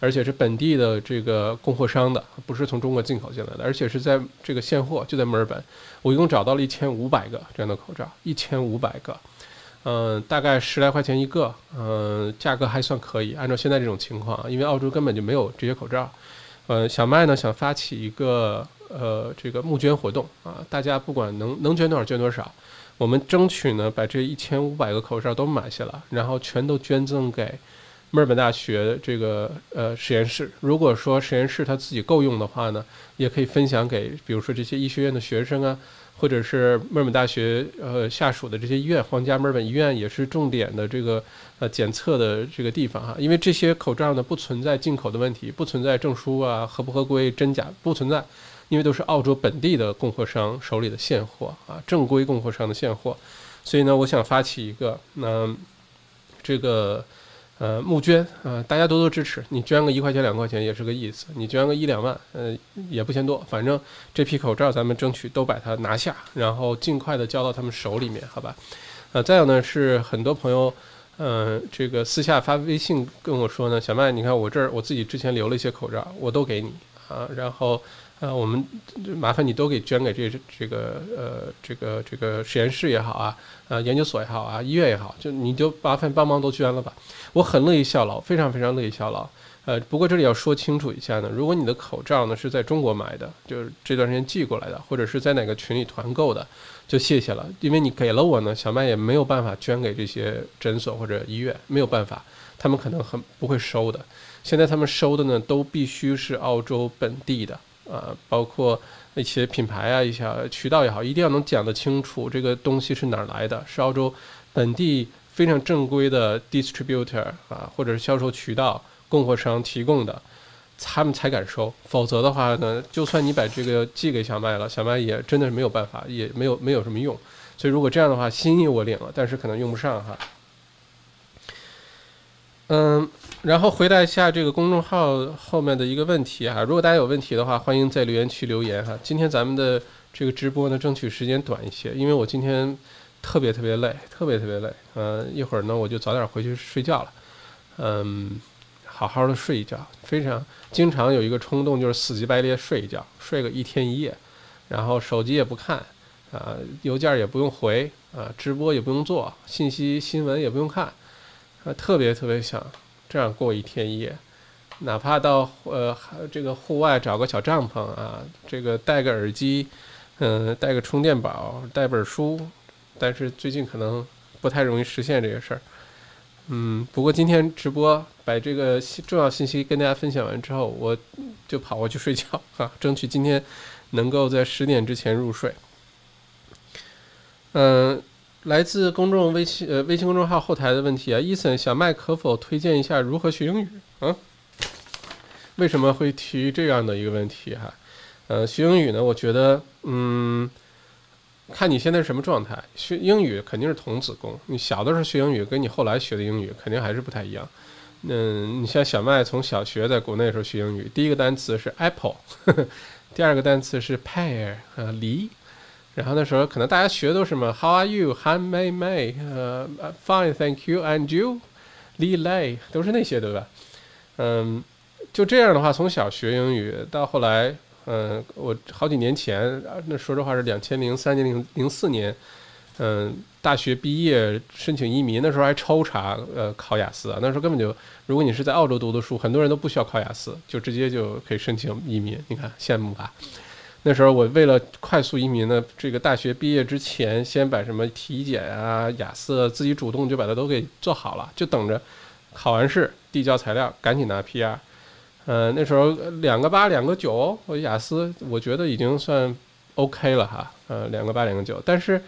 而且是本地的这个供货商的，不是从中国进口进来的，而且是在这个现货，就在墨尔本。我一共找到了1500个这样的口罩，1500个，大概10来块钱一个，价格还算可以。按照现在这种情况，因为澳洲根本就没有这些口罩，小麦呢想发起一个这个募捐活动啊，大家不管能捐多少捐多少，我们争取呢把这1500个口罩都买下来，然后全都捐赠给。墨尔本大学这个实验室，如果说实验室他自己够用的话呢，也可以分享给比如说这些医学院的学生啊，或者是墨尔本大学下属的这些医院，皇家墨尔本医院也是重点的这个检测的这个地方哈，因为这些口罩呢不存在进口的问题，不存在证书啊合不合规真假不存在，因为都是澳洲本地的供货商手里的现货啊，正规供货商的现货，所以呢，我想发起一个这个。募捐啊，大家多多支持。你捐个1块钱2块钱也是个意思，你捐个1、2万，也不嫌多。反正这批口罩咱们争取都把它拿下，然后尽快的交到他们手里面，好吧？再有呢是很多朋友，这个私下发微信跟我说呢，小麦，你看我这儿我自己之前留了一些口罩，我都给你啊，然后我们麻烦你都给捐给这个实验室也好啊，研究所也好啊，医院也好，就你就麻烦帮忙都捐了吧。我很乐意效劳，非常非常乐意效劳。不过这里要说清楚一下呢，如果你的口罩呢是在中国买的，就是这段时间寄过来的，或者是在哪个群里团购的，就谢谢了，因为你给了我呢，小麦也没有办法捐给这些诊所或者医院，没有办法，他们可能很不会收的。现在他们收的呢，都必须是澳洲本地的。包括一些品牌啊，一些渠道也好，一定要能讲得清楚这个东西是哪儿来的，是澳洲本地非常正规的 distributor 啊，或者是销售渠道供货商提供的，他们才敢收。否则的话呢，就算你把这个寄给小麦了，小麦也真的是没有办法，也没有什么用。所以如果这样的话，心意我领了，但是可能用不上哈。然后回答一下这个公众号后面的一个问题哈，如果大家有问题的话，欢迎在留言区留言哈。今天咱们的这个直播呢，争取时间短一些，因为我今天特别特别累，特别特别累。一会儿呢我就早点回去睡觉了，好好的睡一觉。经常有一个冲动就是死乞白咧睡一觉，睡个1天1夜，然后手机也不看啊，邮件也不用回啊，直播也不用做，新闻也不用看啊，特别特别想。这样过1天1夜，哪怕到这个户外找个小帐篷啊，这个带个耳机，带个充电宝，带本书，但是最近可能不太容易实现这个事儿。嗯，不过今天直播把这个重要信息跟大家分享完之后，我就跑过去睡觉啊，争取今天能够在10点之前入睡。来自公众微信公众号后台的问题啊 ，Eason 小麦可否推荐一下如何学英语啊？为什么会提这样的一个问题哈？学英语呢，我觉得看你现在是什么状态。学英语肯定是童子功，你小的时候学英语跟你后来学的英语肯定还是不太一样。你像小麦从小学在国内的时候学英语，第一个单词是 apple， 第二个单词是 pear 梨。然后那时候可能大家学都是什么 how are you, hi, may, may, fine, thank you, and you, li, lay 都是那些对吧？就这样的话，从小学英语到后来。我好几年前，那说实话是2003年、2004年，大学毕业申请移民那时候还抽查考雅思啊，那时候根本就，如果你是在澳洲读的书，很多人都不需要考雅思，就直接就可以申请移民，你看羡慕吧？那时候我为了快速移民呢，这个大学毕业之前先把什么体检啊、雅思自己主动就把它都给做好了，就等着考完试递交材料，赶紧拿 PR。那时候2.8、2.9，我雅思我觉得已经算 OK 了哈，2.8、2.9，但是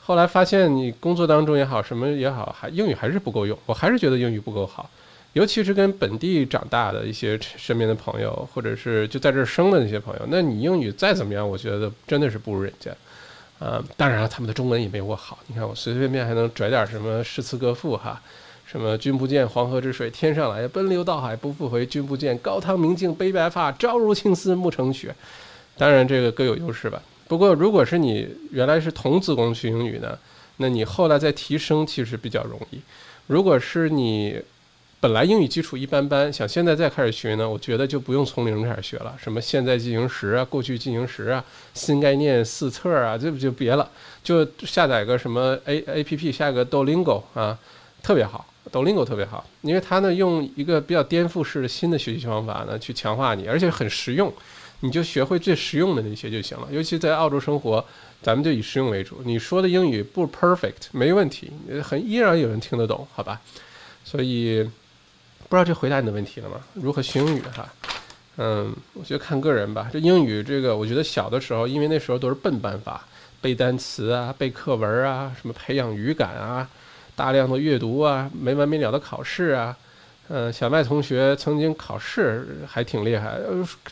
后来发现你工作当中也好，什么也好，英语还是不够用，我还是觉得英语不够好，尤其是跟本地长大的一些身边的朋友，或者是就在这儿生的那些朋友，那你英语再怎么样，我觉得真的是不如人家，当然他们的中文也没我好，你看我随随便便还能拽点什么诗词歌赋哈。什么君不见黄河之水天上来，奔流到海不复回。君不见高堂明镜悲白发，朝如青丝暮成雪。当然这个各有优势吧。不过如果是你原来是童子功学英语呢，那你后来再提升其实比较容易。如果是你本来英语基础一般般，想现在再开始学呢，我觉得就不用从零开始学了。什么现在进行时啊，过去进行时啊，新概念四册啊，这就别了，就下载个什么 APP， 下个 Duolingo 啊，特别好。Duolingo 特别好，因为它呢用一个比较颠覆式的新的学习方法呢去强化你，而且很实用，你就学会最实用的那些就行了。尤其在澳洲生活，咱们就以实用为主。你说的英语不 perfect 没问题，依然有人听得懂，好吧？所以不知道这回答你的问题了吗？如何学英语哈？我觉得看个人吧。这英语这个，我觉得小的时候，因为那时候都是笨办法，背单词啊，背课文啊，什么培养语感啊。大量的阅读啊，没完没了的考试啊，小麦同学曾经考试还挺厉害。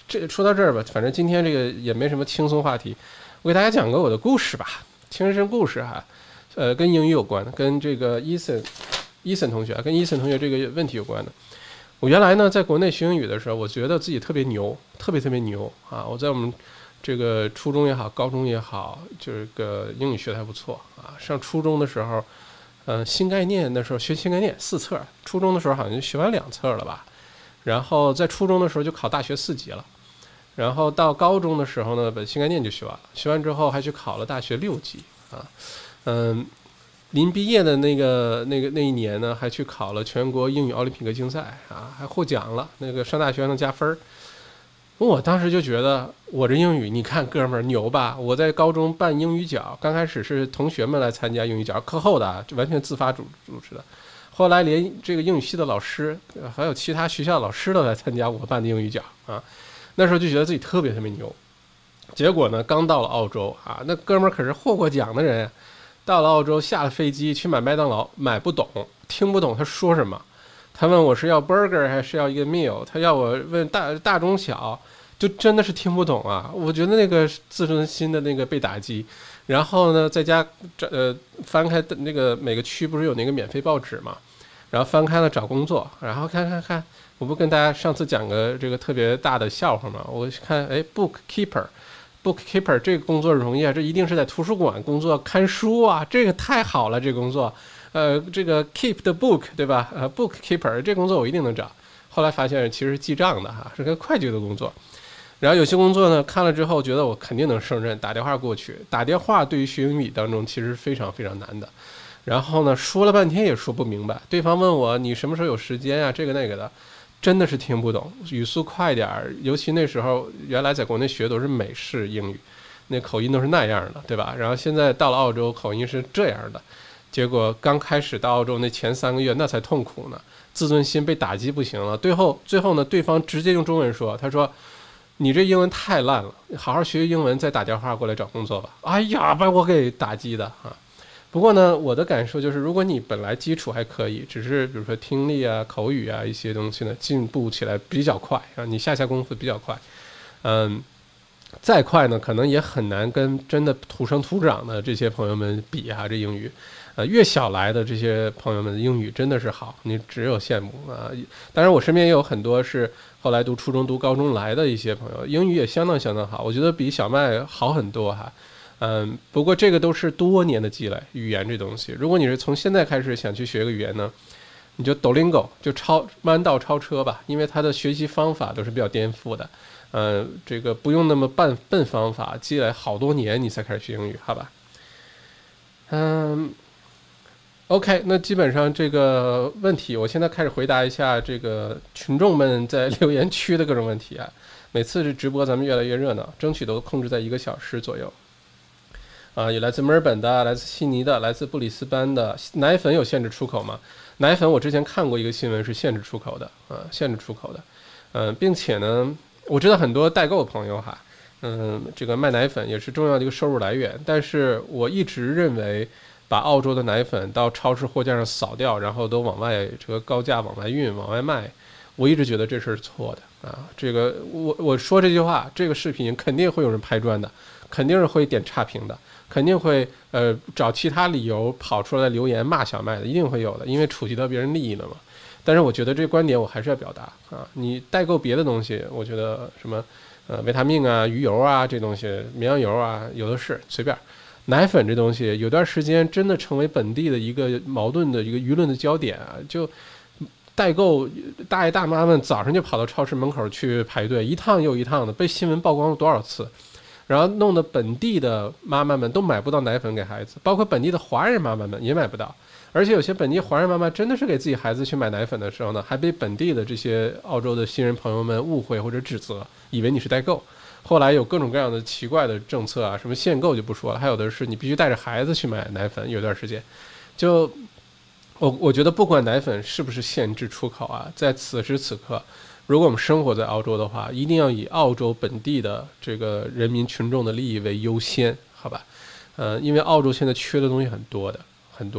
这说到这儿吧，反正今天这个也没什么轻松话题，我给大家讲个我的故事吧，亲身故事哈，跟英语有关，跟这个 Eason 同学，跟 Eason 同学这个问题有关的。我原来呢在国内学英语的时候，我觉得自己特别牛，特别牛啊！我在我们这个初中也好，高中也好，这个英语学的还不错啊。上初中的时候。新概念那时候学新概念4册，初中的时候好像就学完2册了吧。然后在初中的时候就考大学4级了，然后到高中的时候呢，把新概念就学完了。学完之后还去考了大学6级啊，临毕业的那一年呢，还去考了全国英语奥林匹克竞赛啊，还获奖了。那个上大学能加分。我当时就觉得我这英语，你看哥们儿牛吧！我在高中办英语角，刚开始是同学们来参加英语角，课后的啊，完全自发主持的。后来连这个英语系的老师，还有其他学校老师都来参加我办的英语角啊。那时候就觉得自己特别牛。结果呢，刚到了澳洲啊，那哥们儿可是获过奖的人。到了澳洲，下了飞机去买麦当劳，买不懂，听不懂他说什么。他问我是要 burger 还是要一个 meal， 他要我问大中小，就真的是听不懂啊！我觉得那个自尊心的那个被打击，然后呢，在家翻开那个每个区不是有那个免费报纸嘛，然后翻开了找工作，然后看，我不跟大家上次讲个这个特别大的笑话嘛，我看哎 bookkeeper 这个工作容易啊，这一定是在图书馆工作看书啊，这个太好了，这个工作。这个 keep the book 对吧？bookkeeper 这工作我一定能找。后来发现其实是记账的哈，是个会计的工作。然后有些工作呢，看了之后觉得我肯定能胜任，打电话过去。打电话对于学英语当中其实非常难的。然后呢，说了半天也说不明白，对方问我你什么时候有时间啊？这个那个的，真的是听不懂。语速快点儿，尤其那时候原来在国内学都是美式英语，那口音都是那样的，对吧？然后现在到了澳洲，口音是这样的。结果刚开始到澳洲那前3个月那才痛苦呢，自尊心被打击不行了。最后呢，对方直接用中文说，他说你这英文太烂了，好好学英文再打电话过来找工作吧。哎呀，把我给打击的啊！不过呢，我的感受就是，如果你本来基础还可以，只是比如说听力啊、口语啊一些东西呢，进步起来比较快啊，你下功夫比较快，再快呢，可能也很难跟真的土生土长的这些朋友们比啊。这英语，越小来的这些朋友们的英语真的是好，你只有羡慕啊。当然，我身边也有很多是后来读初中、读高中来的一些朋友，英语也相当好，我觉得比小麦好很多哈。不过这个都是多年的积累，语言这东西，如果你是从现在开始想去学个语言呢，你就 Duolingo 就弯道超车吧，因为它的学习方法都是比较颠覆的，这个不用那么笨方法，积累好多年你才开始学英语，好吧？OK， 那基本上这个问题，我现在开始回答一下这个群众们在留言区的各种问题啊。每次这直播咱们越来越热闹，争取都控制在1个小时左右。有来自墨尔本的，来自悉尼的，来自布里斯班的。奶粉有限制出口吗？奶粉我之前看过一个新闻是限制出口的啊，限制出口的。并且呢，我知道很多代购朋友哈，这个卖奶粉也是重要的一个收入来源。但是我一直认为，把澳洲的奶粉到超市货架上扫掉，然后都往外这个高价往外运、往外卖，我一直觉得这事儿是错的啊。这个我说这句话，这个视频肯定会有人拍砖的，肯定是会点差评的。肯定会找其他理由跑出来留言骂小麦的，一定会有的，因为触及到别人利益了嘛。但是我觉得这观点我还是要表达啊，你代购别的东西，我觉得什么维他命啊、鱼油啊这东西、绵羊油啊有的是，随便。奶粉这东西有段时间真的成为本地的一个矛盾的一个舆论的焦点啊，就代购大爷大妈们早上就跑到超市门口去排队，一趟又一趟的，被新闻曝光了多少次。然后弄得本地的妈妈们都买不到奶粉给孩子，包括本地的华人妈妈们也买不到。而且有些本地华人妈妈真的是给自己孩子去买奶粉的时候呢，还被本地的这些澳洲的新人朋友们误会或者指责，以为你是代购。后来有各种各样的奇怪的政策啊，什么限购就不说了，还有的是你必须带着孩子去买奶粉。有段时间，就我觉得不管奶粉是不是限制出口啊，在此时此刻。如果我们生活在澳洲的话，一定要以澳洲本地的这个人民群众的利益为优先，好吧？因为澳洲现在缺的东西很多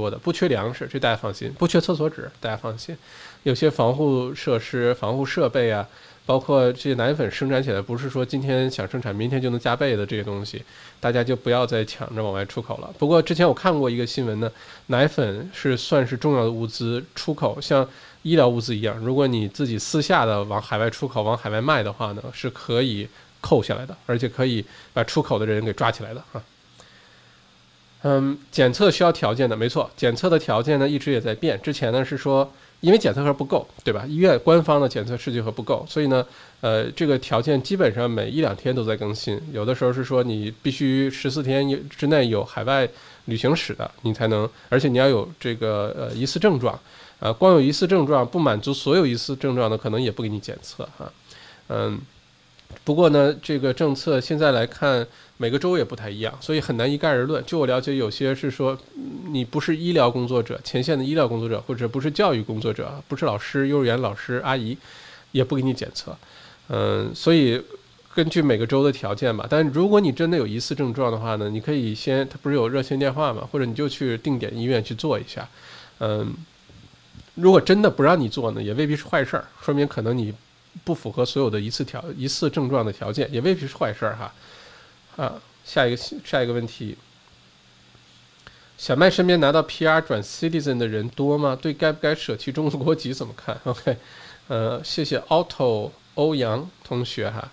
的，不缺粮食，这大家放心；不缺厕所纸，大家放心。有些防护设施、防护设备啊，包括这些奶粉生产起来，不是说今天想生产，明天就能加倍的这些东西，大家就不要再抢着往外出口了。不过之前我看过一个新闻呢，奶粉算是重要的物资出口，像医疗物资一样，如果你自己私下的往海外出口、往海外卖的话呢，是可以扣下来的，而且可以把出口的人给抓起来的啊。检测需要条件的，没错，检测的条件呢一直也在变。之前呢是说，因为检测盒不够，对吧？医院官方的检测试剂盒不够，所以呢，这个条件基本上每1-2天都在更新。有的时候是说你必须14天之内有海外旅行史的，你才能，而且你要有这个疑似症状。光有疑似症状不满足所有疑似症状的，可能也不给你检测哈。不过呢，这个政策现在来看，每个州也不太一样，所以很难一概而论。据我了解，有些是说你不是医疗工作者、前线的医疗工作者，或者不是教育工作者、不是老师、幼儿园老师、阿姨，也不给你检测。所以根据每个州的条件吧。但如果你真的有疑似症状的话呢，你可以先，它不是有热线电话嘛，或者你就去定点医院去做一下。如果真的不让你做呢，也未必是坏事儿，说明可能你不符合所有的疑似症状的条件，也未必是坏事儿哈。啊，下一个问题，小麦身边拿到 PR 转 Citizen 的人多吗？对该不该舍弃中国籍怎么看 ？OK， 谢谢 Auto 欧阳同学哈。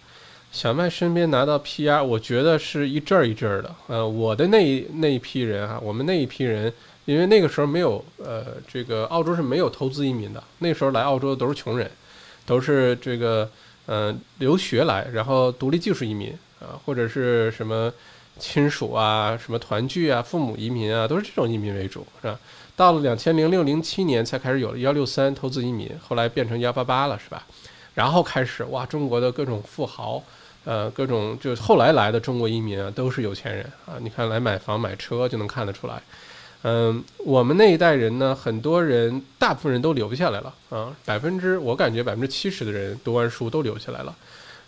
小麦身边拿到 PR， 我觉得是一阵儿一阵儿的。我的那一批人啊，我们那一批人。因为那个时候没有，这个澳洲是没有投资移民的。那个时候来澳洲的都是穷人，都是这个，留学来，然后独立技术移民啊，或者是什么亲属啊、什么团聚啊、父母移民啊，都是这种移民为主，是吧？到了2006、07年才开始有了163投资移民，后来变成188了，是吧？然后开始哇，中国的各种富豪。各种就是后来来的中国移民啊，都是有钱人啊，你看来买房买车就能看得出来。我们那一代人呢，很多人大部分人都留下来了啊，我感觉70%的人读完书都留下来了。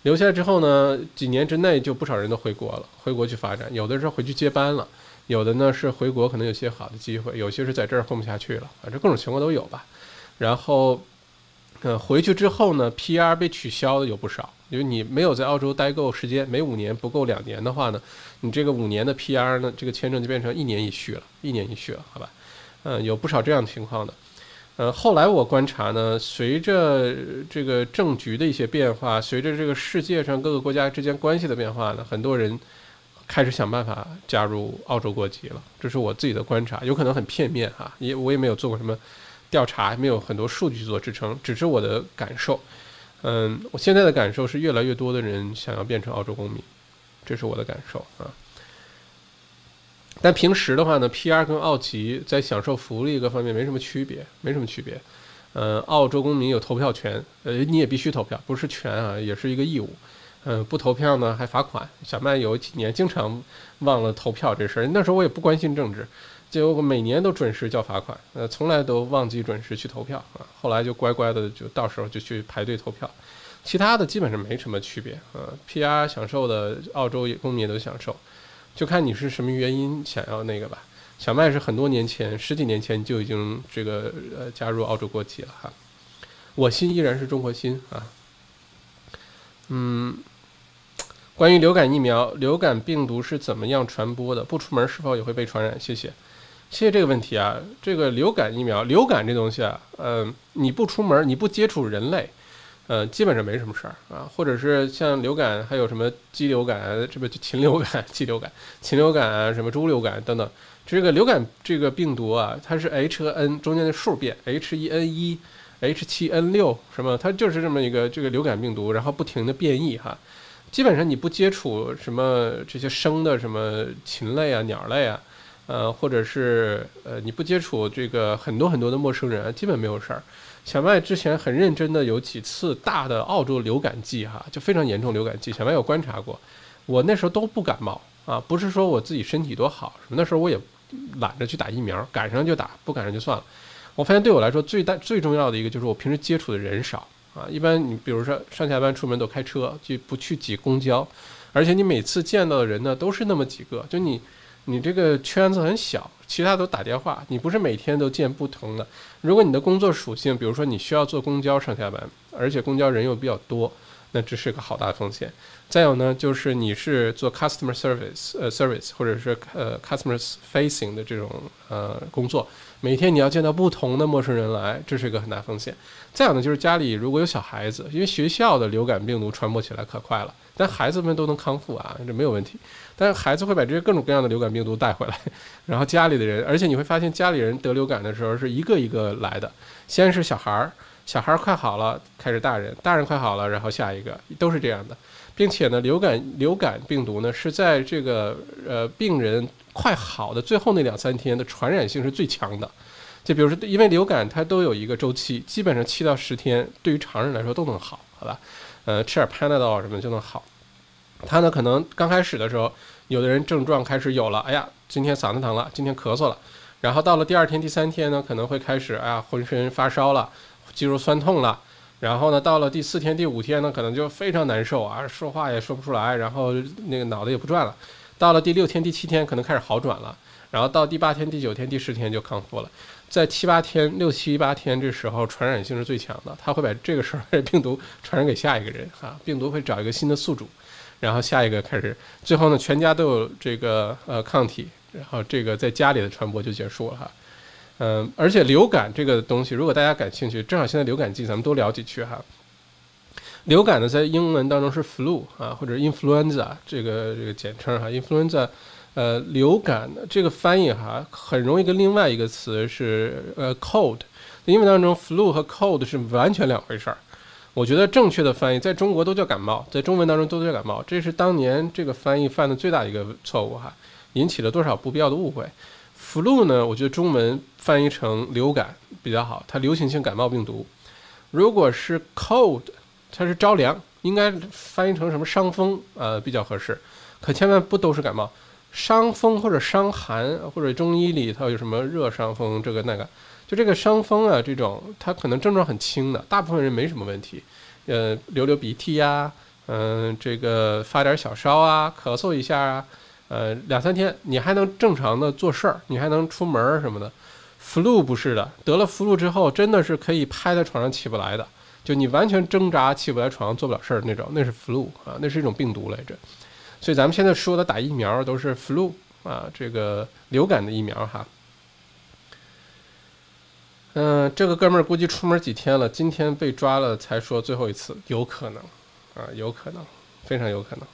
留下来之后呢，几年之内就不少人都回国了，回国去发展，有的是回去接班了，有的呢是回国可能有些好的机会，有些是在这儿混不下去了，反正各种情况都有吧。然后回去之后呢 PR 被取消的有不少，因为你没有在澳洲待够时间，每5年不够2年的话呢，你这个5年的 PR 呢，这个签证就变成1年一续了，好吧。有不少这样的情况的。后来我观察呢，随着这个政局的一些变化，随着这个世界上各个国家之间关系的变化呢，很多人开始想办法加入澳洲国籍了，这是我自己的观察，有可能很片面啊，我也没有做过什么调查，没有很多数据做支撑，只是我的感受。我现在的感受是越来越多的人想要变成澳洲公民，这是我的感受啊。但平时的话呢 ，PR 跟澳籍在享受福利各方面没什么区别，澳洲公民有投票权，你也必须投票，不是权啊，也是一个义务。不投票呢还罚款。小麦有几年经常忘了投票这事儿，那时候我也不关心政治。结果每年都准时交罚款，从来都忘记准时去投票啊。后来就乖乖的，就到时候就去排队投票，其他的基本上没什么区别啊。PR 享受的，澳洲公民也都享受，就看你是什么原因想要那个吧。小麦是很多年前，10几年前就已经这个加入澳洲国籍了哈。我心依然是中国心啊。关于流感疫苗，流感病毒是怎么样传播的？不出门是否也会被传染？谢谢这个问题啊。这个流感疫苗，流感这东西啊，你不出门，你不接触人类，基本上没什么事儿啊。或者是像流感，还有什么鸡流感，这不禽流感、鸡流感、禽流感啊，什么猪流感等等。这个流感这个病毒啊，它是 H 和 N 中间的数变 ，H1N1、H7N6 什么，它就是这么一个这个流感病毒，然后不停的变异哈。基本上你不接触什么这些生的什么禽类啊、鸟类啊。或者是你不接触这个很多的陌生人、啊，基本没有事儿。小麦之前很认真的有几次大的澳洲流感季哈，就非常严重流感季，小麦有观察过。我那时候都不感冒啊，不是说我自己身体多好，那时候我也懒着去打疫苗，赶上就打，不赶上就算了。我发现对我来说最重要的一个就是我平时接触的人少啊，一般你比如说上下班出门都开车，就不去挤公交，而且你每次见到的人呢都是那么几个，就你这个圈子很小，其他都打电话，你不是每天都见不同的。如果你的工作属性，比如说你需要坐公交上下班，而且公交人又比较多，那这是个好大风险。再有呢，就是你是做 customer service 或者是customer facing 的这种工作，每天你要见到不同的陌生人来，这是一个很大风险。再有呢，就是家里如果有小孩子，因为学校的流感病毒传播起来可快了。但孩子们都能康复啊，这没有问题。但是孩子会把这些各种各样的流感病毒带回来，然后家里的人，而且你会发现家里人得流感的时候是一个一个来的，先是小孩快好了，开始大人快好了，然后下一个都是这样的。并且呢，流感病毒呢是在这个病人快好的最后那2-3天的传染性是最强的。就比如说，因为流感它都有一个周期，基本上7到10天，对于常人来说都能好，好吧？吃点 Panadol 什么就能好。他呢，可能刚开始的时候，有的人症状开始有了，哎呀，今天嗓子疼了，今天咳嗽了，然后到了第2天、第3天呢，可能会开始，哎呀，浑身发烧了，肌肉酸痛了，然后呢，到了第4天、第5天呢，可能就非常难受啊，说话也说不出来，然后那个脑袋也不转了，到了第6天、第7天可能开始好转了，然后到第8天、第9天、第10天就康复了。在6、7、8天这时候传染性是最强的，他会把这个时候病毒传染给下一个人啊，病毒会找一个新的宿主，然后下一个开始，最后呢全家都有这个抗体，然后这个在家里的传播就结束了哈。而且流感这个东西，如果大家感兴趣，正好现在流感季，咱们多聊几句哈。流感呢在英文当中是 flu 啊，或者 influenza 这个简称哈 ，influenza。流感这个翻译哈，很容易跟另外一个词是cold， 因为当中 flu 和 cold 是完全两回事儿。我觉得正确的翻译在中国都叫感冒，在中文当中都叫感冒，这是当年这个翻译犯的最大一个错误哈，引起了多少不必要的误会。flu 呢，我觉得中文翻译成流感比较好，它流行性感冒病毒。如果是 cold， 它是着凉，应该翻译成什么伤风比较合适，可千万不都是感冒。伤风或者伤寒，或者中医里头有什么热伤风这个那个，就这个伤风啊，这种它可能症状很轻的，大部分人没什么问题，流鼻涕呀，这个发点小烧啊，咳嗽一下啊，两三天你还能正常的做事儿，你还能出门什么的。flu 不是的，得了 flu 之后真的是可以拍在床上起不来的，就你完全挣扎起不来床上做不了事儿那种，那是 flu 啊，那是一种病毒来着。所以咱们现在说的打疫苗都是 flu 啊，这个流感的疫苗哈。这个哥们儿估计出门几天了，今天被抓了才说最后一次，有可能啊，有可能，非常有可能。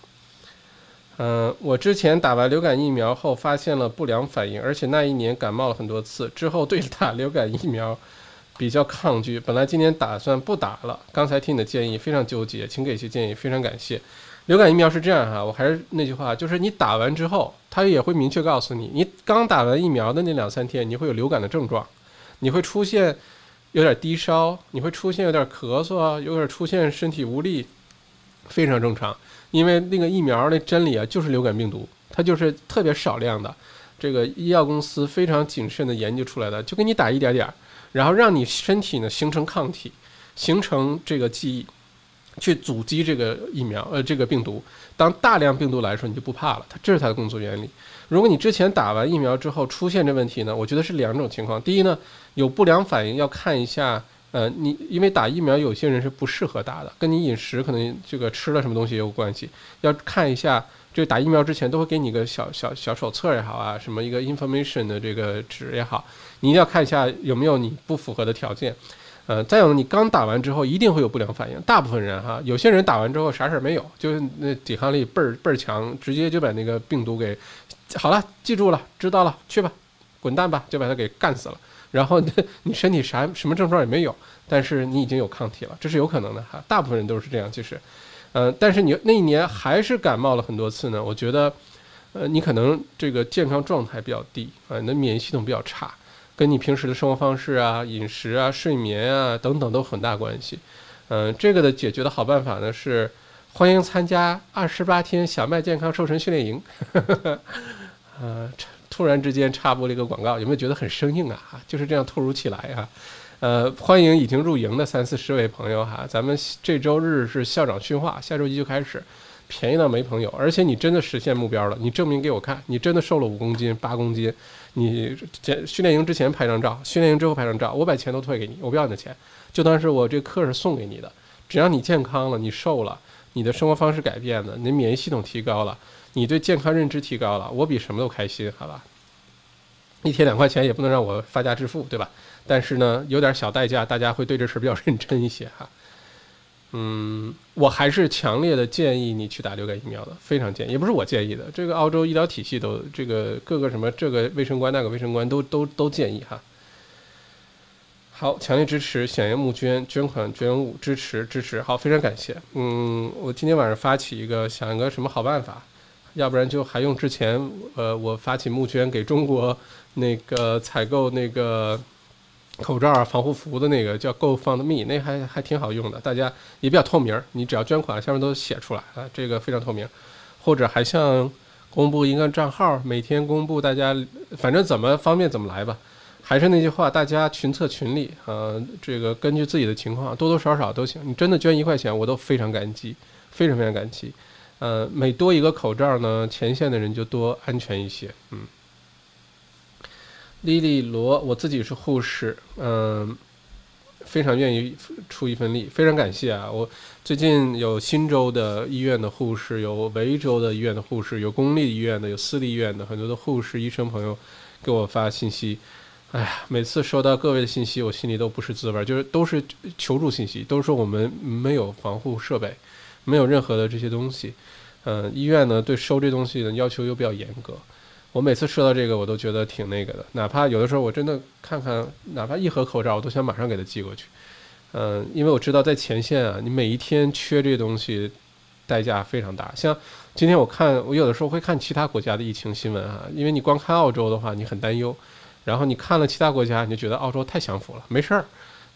我之前打完流感疫苗后发现了不良反应，而且那一年感冒了很多次，之后对打流感疫苗比较抗拒，本来今年打算不打了，刚才听你的建议非常纠结，请给一些建议，非常感谢。流感疫苗是这样哈，我还是那句话，就是你打完之后，它也会明确告诉你，你刚打完疫苗的那两三天，你会有流感的症状，你会出现有点低烧，你会出现有点咳嗽啊，有点出现身体无力，非常正常。因为那个疫苗的真理啊，就是流感病毒，它就是特别少量的，这个医药公司非常谨慎的研究出来的，就给你打一点点，然后让你身体呢形成抗体，形成这个记忆。去阻击这个疫苗，这个病毒。当大量病毒来的时候，你就不怕了。它这是它的工作原理。如果你之前打完疫苗之后出现这问题呢，我觉得是两种情况。第一呢，有不良反应要看一下，你因为打疫苗有些人是不适合打的，跟你饮食可能这个吃了什么东西也有关系。要看一下，这打疫苗之前都会给你一个小手册也好啊，什么一个 information 的这个纸也好，你一定要看一下有没有你不符合的条件。再有你刚打完之后一定会有不良反应，大部分人哈，有些人打完之后啥事儿没有，就是那抵抗力倍儿强，直接就把那个病毒给，好了，记住了，知道了，去吧，滚蛋吧，就把它给干死了。然后你身体什么症状也没有，但是你已经有抗体了，这是有可能的哈，大部分人都是这样，其实，但是你那一年还是感冒了很多次呢，我觉得，你可能这个健康状态比较低啊，你的免疫系统比较差。跟你平时的生活方式啊、饮食啊、睡眠啊等等都很大关系。这个的解决的好办法呢是，欢迎参加28天小麦健康瘦身训练营。突然之间插播了一个广告，有没有觉得很生硬啊？就是这样突如其来啊。欢迎已经入营的30-40位朋友哈，咱们这周日是校长训话，下周一就开始，便宜到没朋友。而且你真的实现目标了，你证明给我看，你真的瘦了5公斤、8公斤。你训练营之前拍张照，训练营之后拍张照，我把钱都退给你，我不要你的钱，就当是我这课是送给你的。只要你健康了，你瘦了，你的生活方式改变了，你的免疫系统提高了，你对健康认知提高了，我比什么都开心，好吧？一天2块钱也不能让我发家致富，对吧？但是呢，有点小代价，大家会对这事比较认真一些哈。我还是强烈的建议你去打流感疫苗的，非常建议，也不是我建议的，这个澳洲医疗体系都这个各个什么这个卫生官那个卫生官都建议哈。好，强烈支持，响应募捐，捐款捐物，支持支持，好，非常感谢。我今天晚上发起一个，想一个什么好办法，要不然就还用之前我发起募捐给中国那个采购那个。口罩啊，防护服的那个叫 GoFundMe， 那还挺好用的，大家也比较透明，你只要捐款，下面都写出来啊，这个非常透明。或者还像公布一个账号，每天公布大家，反正怎么方便怎么来吧。还是那句话，大家群策群力啊，这个根据自己的情况，多多少少都行。你真的捐1块钱，我都非常感激，非常非常感激。每多一个口罩呢，前线的人就多安全一些，Lily 罗，我自己是护士，非常愿意出一份力，非常感谢啊！我最近有新州的医院的护士，有维州的医院的护士，有公立医院的，有私立医院的，很多的护士、医生朋友给我发信息。哎呀，每次收到各位的信息，我心里都不是滋味，就是都是求助信息，都说我们没有防护设备，没有任何的这些东西。医院呢对收这东西的要求又比较严格。我每次说到这个，我都觉得挺那个的，哪怕有的时候我真的看看，哪怕一盒口罩，我都想马上给它寄过去。因为我知道在前线啊，你每一天缺这东西，代价非常大。像今天我有的时候会看其他国家的疫情新闻啊，因为你光看澳洲的话，你很担忧，然后你看了其他国家，你就觉得澳洲太享福了，没事儿。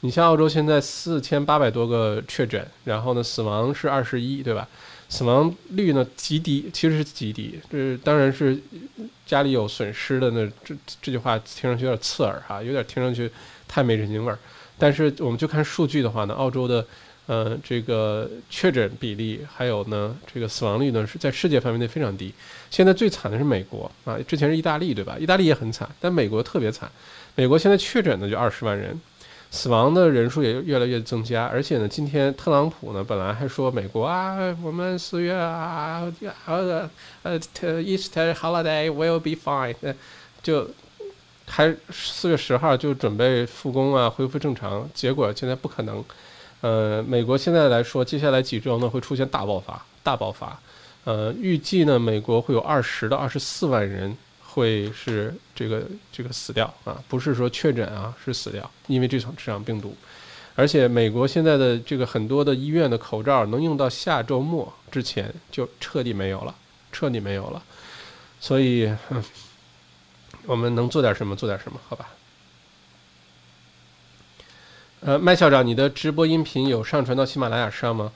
你像澳洲现在4800多个确诊，然后呢死亡是21，对吧？死亡率呢极低，其实是极低，这当然是家里有损失的呢。这句话听上去有点刺耳哈，有点听上去太没人情味儿。但是我们就看数据的话呢，澳洲的这个确诊比例还有呢这个死亡率呢是在世界范围内非常低。现在最惨的是美国啊，之前是意大利，对吧？意大利也很惨，但美国特别惨。美国现在确诊的就20万人，死亡的人数也越来越增加。而且呢，今天特朗普呢本来还说美国啊，我们4月啊 Easter holiday will be fine， 就还4月10号就准备复工啊，恢复正常。结果现在不可能。美国现在来说，接下来几周呢会出现大爆发。预计呢，美国会有20到24万人会是这个死掉啊，不是说确诊啊，是死掉，因为这场病毒。而且美国现在的这个很多的医院的口罩能用到下周末之前就彻底没有了。所以我们能做点什么，好吧？麦校长，你的直播音频有上传到喜马拉雅上吗？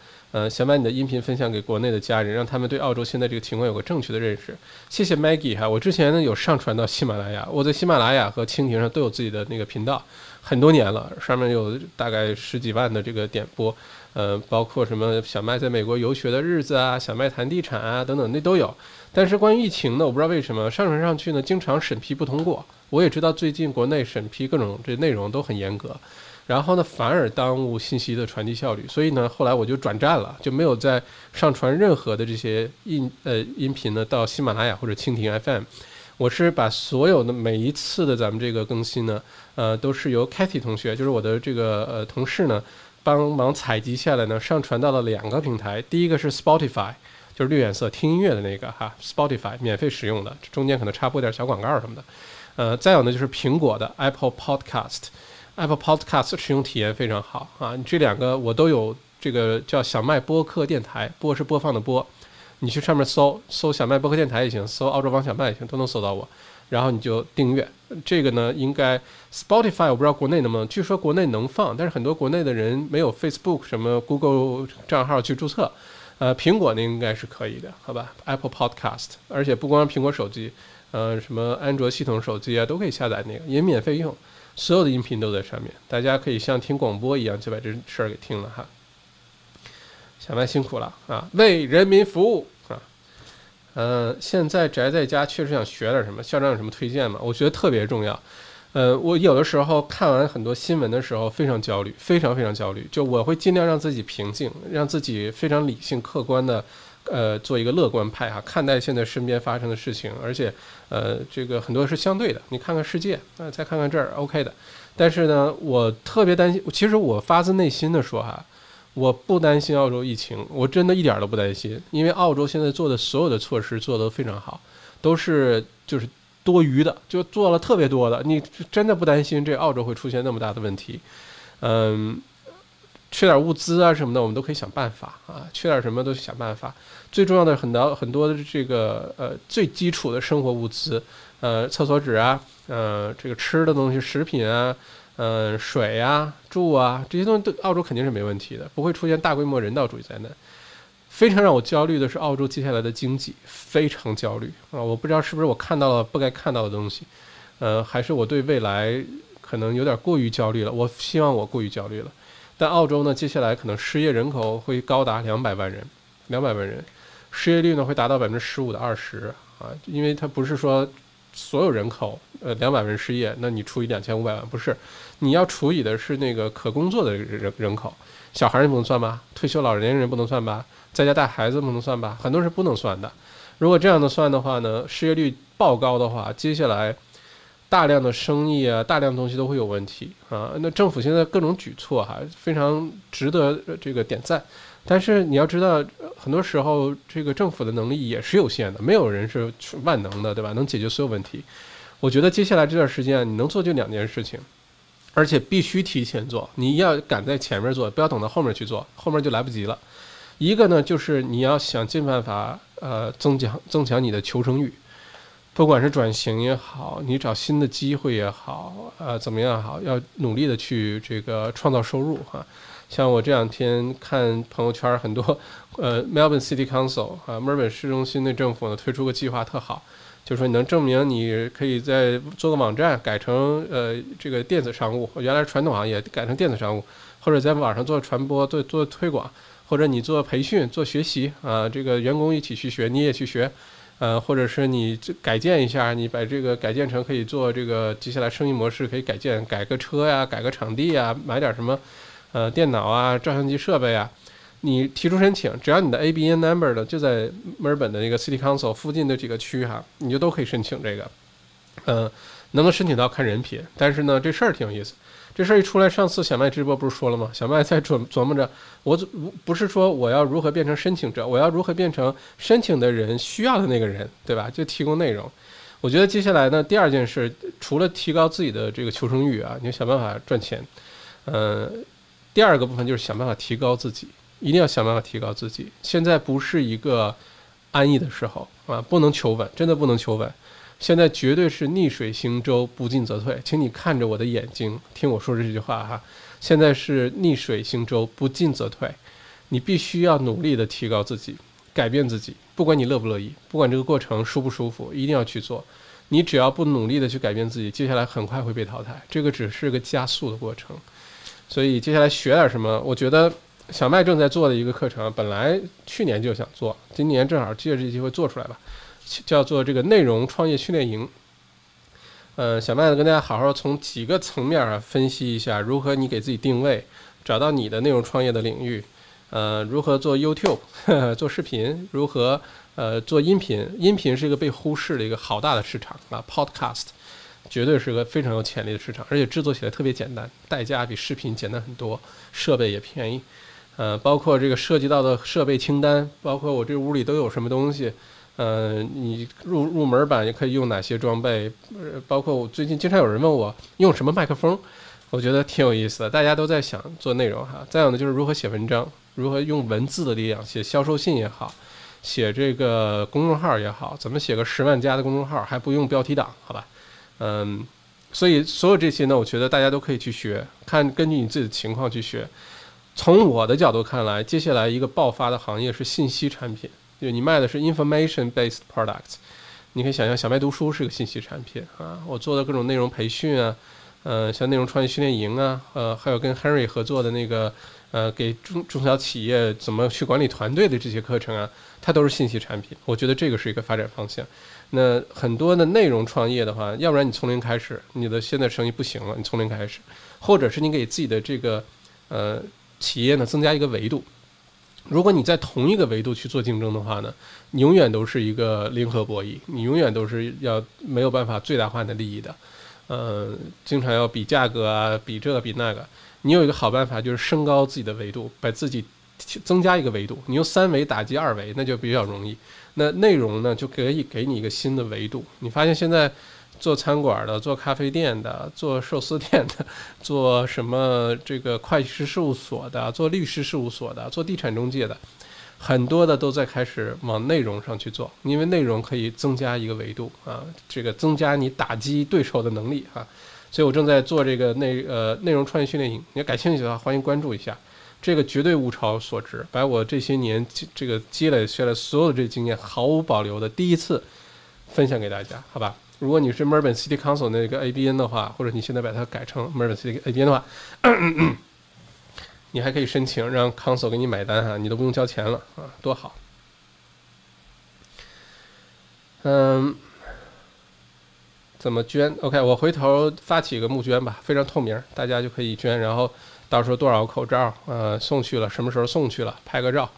想把你的音频分享给国内的家人，让他们对澳洲现在这个情况有个正确的认识。谢谢 Maggie 哈，我之前呢有上传到喜马拉雅，我在喜马拉雅和蜻蜓上都有自己的那个频道，很多年了，上面有大概10几万的这个点播，包括什么小麦在美国游学的日子啊，小麦谈地产啊等等，那都有。但是关于疫情呢，我不知道为什么上传上去呢，经常审批不通过。我也知道最近国内审批各种这内容都很严格。然后呢，反而耽误信息的传递效率，所以呢，后来我就转战了，就没有再上传任何的这些音频呢到喜马拉雅或者蜻蜓 FM。我是把所有的每一次的咱们这个更新呢，都是由 Kathy 同学，就是我的这个同事呢，帮忙采集下来呢，上传到了2个平台，第一个是 Spotify， 就是绿颜色听音乐的那个哈 ，Spotify 免费使用的，中间可能插播点小广告什么的。再有呢就是苹果的 Apple Podcast。Apple Podcast 使用体验非常好啊！你这2个我都有，这个叫小麦播客电台，播是播放的播，你去上面搜小麦播客电台也行，搜澳洲王小麦也行，都能搜到我。然后你就订阅这个呢，应该 Spotify 我不知道国内能不能，据说国内能放，但是很多国内的人没有 Facebook 什么 Google 账号去注册，苹果那应该是可以的，好吧 ？Apple Podcast， 而且不光苹果手机，什么安卓系统手机啊都可以下载那个，也免费用。所有的音频都在上面，大家可以像听广播一样就把这事儿给听了哈。小麦辛苦了啊，为人民服务啊。现在宅在家确实想学点什么，校长有什么推荐吗？我觉得特别重要。我有的时候看完很多新闻的时候非常焦虑，非常非常焦虑。就我会尽量让自己平静，让自己非常理性客观的。做一个乐观派哈，看待现在身边发生的事情，而且，这个很多是相对的。你看看世界，再看看这儿 ，OK 的。但是呢，我特别担心。其实我发自内心的说哈，我不担心澳洲疫情，我真的一点都不担心，因为澳洲现在做的所有的措施做得非常好，都是就是多余的，就做了特别多的。你真的不担心这澳洲会出现那么大的问题？嗯。缺点物资啊什么的，我们都可以想办法啊。缺点什么都想办法。最重要的很多的这个最基础的生活物资，厕所纸啊，这个吃的东西、食品啊，水啊、住啊这些东西都，澳洲肯定是没问题的，不会出现大规模人道主义灾难。非常让我焦虑的是澳洲接下来的经济，非常焦虑啊！我不知道是不是我看到了不该看到的东西，还是我对未来可能有点过于焦虑了。我希望我过于焦虑了。但澳洲呢，接下来可能失业人口会高达200万人，失业率呢会达到15%到20%啊，因为它不是说所有人口200万人失业，那你除以2500万不是，你要除以的是那个可工作的人口，小孩也不能算吧，退休老年人不能算吧，在家带孩子不能算吧，很多是不能算的。如果这样的算的话呢，失业率爆高的话，接下来。大量的生意啊，大量的东西都会有问题啊。那政府现在各种举措哈，非常值得这个点赞。但是你要知道，很多时候这个政府的能力也是有限的，没有人是万能的，对吧？能解决所有问题。我觉得接下来这段时间，你能做就2件事情，而且必须提前做。你要赶在前面做，不要等到后面去做，后面就来不及了。一个呢，就是你要想尽办法增强你的求生欲。不管是转型也好，你找新的机会也好，怎么样好，要努力的去这个创造收入哈。像我这两天看朋友圈很多，Melbourne City Council 啊，墨尔本市中心的政府呢推出个计划特好，就是说你能证明你可以在做个网站改成这个电子商务，原来传统行业改成电子商务，或者在网上做传播、做推广，或者你做培训、做学习啊，这个员工一起去学，你也去学，或者是你改建一下，你把这个改建成可以做这个接下来生意模式可以改建，改个车呀，改个场地呀，买点什么。电脑啊，照相机设备啊，你提出申请，只要你的 ABN number 的就在墨尔本的那个 City Council 附近的几个区哈，你就都可以申请这个。能不能申请到看人品，但是呢，这事儿挺有意思。这事儿一出来，上次小麦直播不是说了吗？小麦在琢磨着，我不是说我要如何变成申请者，我要如何变成申请的人需要的那个人，对吧？就提供内容。我觉得接下来呢，第二件事，除了提高自己的这个求生欲啊，你就想办法赚钱。第二个部分就是想办法提高自己，一定要想办法提高自己。现在不是一个安逸的时候啊，不能求稳，真的不能求稳。现在绝对是逆水行舟，不进则退。请你看着我的眼睛，听我说这句话哈。现在是逆水行舟，不进则退。你必须要努力的提高自己，改变自己。不管你乐不乐意，不管这个过程舒不舒服，一定要去做。你只要不努力的去改变自己，接下来很快会被淘汰。这个只是个加速的过程。所以接下来学点什么，我觉得小麦正在做的一个课程，本来去年就想做，今年正好借这机会做出来吧，叫做这个内容创业训练营。小麦跟大家好好从几个层面啊分析一下，如何你给自己定位，找到你的内容创业的领域，如何做 YouTube 做视频，如何做音频，音频是一个被忽视的一个好大的市场啊 ，Podcast。绝对是个非常有潜力的市场，而且制作起来特别简单，代价比视频简单很多，设备也便宜。包括这个涉及到的设备清单，包括我这屋里都有什么东西，你入门版也可以用哪些装备，包括我最近经常有人问我用什么麦克风，我觉得挺有意思的。大家都在想做内容哈，再有呢就是如何写文章，如何用文字的力量写销售信也好，写这个公众号也好，怎么写个10万加的公众号还不用标题党，好吧？所以所有这些呢，我觉得大家都可以去学，看根据你自己的情况去学。从我的角度看来，接下来一个爆发的行业是信息产品，就你卖的是 information-based products。你可以想象，小麦读书是个信息产品啊，我做的各种内容培训啊，像内容创业训练营啊，还有跟 Henry 合作的那个给中小企业怎么去管理团队的这些课程啊，它都是信息产品。我觉得这个是一个发展方向。那很多的内容创业的话，要不然你从零开始，你的现在生意不行了，你从零开始，或者是你给自己的这个企业呢增加一个维度。如果你在同一个维度去做竞争的话呢，你永远都是一个零和博弈，你永远都是要没有办法最大化的利益的，经常要比价格啊，比这个比那个。你有一个好办法就是升高自己的维度，把自己增加一个维度，你用3维打击2维，那就比较容易。那内容呢，就可以给你一个新的维度。你发现现在做餐馆的、做咖啡店的、做寿司店的、做什么这个会计师事务所的、做律师事务所的、做地产中介的，很多的都在开始往内容上去做，因为内容可以增加一个维度啊，这个增加你打击对手的能力啊。所以我正在做这个内容创业训练营，你要感兴趣的话，欢迎关注一下。这个绝对物超所值，把我这些年这个积累下来所有的这经验毫无保留的第一次分享给大家，好吧？如果你是 Melbourne City Council 那个 ABN 的话，或者你现在把它改成 Melbourne City ABN 的话，你还可以申请让 Council 给你买单哈，你都不用交钱了啊，多好！怎么捐 ？OK， 我回头发起一个募捐吧，非常透明，大家就可以捐，然后。到时候多少个口罩，送去了，什么时候送去了，拍个照。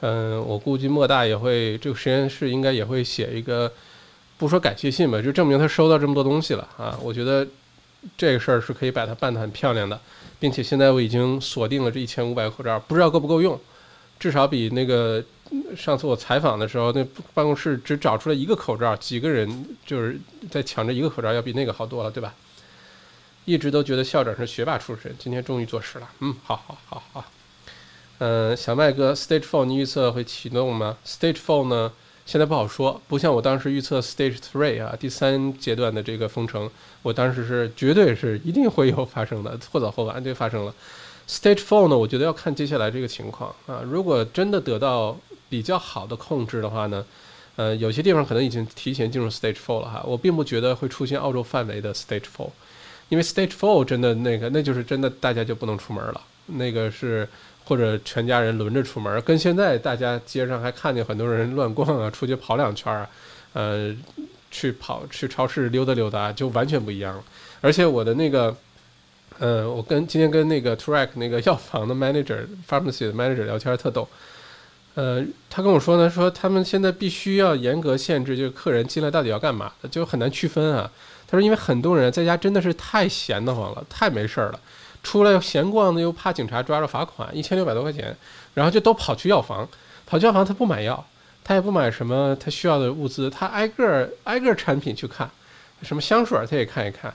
我估计莫大也会，这个实验室应该也会写一个，不说感谢信吧，就证明他收到这么多东西了啊。我觉得这个事儿是可以把它办得很漂亮的，并且现在我已经锁定了这1500个口罩，不知道够不够用，至少比那个上次我采访的时候，那办公室只找出来一个口罩，几个人就是在抢着一个口罩，要比那个好多了，对吧？一直都觉得校长是学霸出身，今天终于坐实了。好。小麦哥 ，Stage 4你预测会启动吗？Stage 4呢，现在不好说，不像我当时预测 Stage 3啊，第三阶段的这个封城，我当时是绝对是一定会有发生的，或早或晚就发生了。Stage 4呢，我觉得要看接下来这个情况啊，如果真的得到比较好的控制的话呢，有些地方可能已经提前进入 Stage 4了哈，我并不觉得会出现澳洲范围的 Stage 4，因为 Stage 4真的那就是真的大家就不能出门了，那个是或者全家人轮着出门，跟现在大家街上还看见很多人乱逛啊，出去跑两圈啊，去超市溜达溜达就完全不一样了。而且我的那个，我今天跟那个 Turak 那个药房的 pharmacy 的 manager 聊天特逗，他跟我说呢，说他们现在必须要严格限制，就是客人进来到底要干嘛的，就很难区分啊。他说因为很多人在家真的是太闲得慌了，太没事了。出来闲逛的又怕警察抓着罚款1600多块钱，然后就都跑去药房，他不买药，他也不买什么他需要的物资，他挨个产品去看，什么香水他也看一看，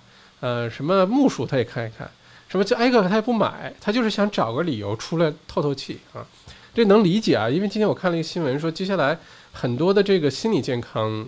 什么木薯他也看一看，什么就挨个他也不买，他就是想找个理由出来透透气啊。这能理解啊，因为今天我看了一个新闻说，接下来很多的这个心理健康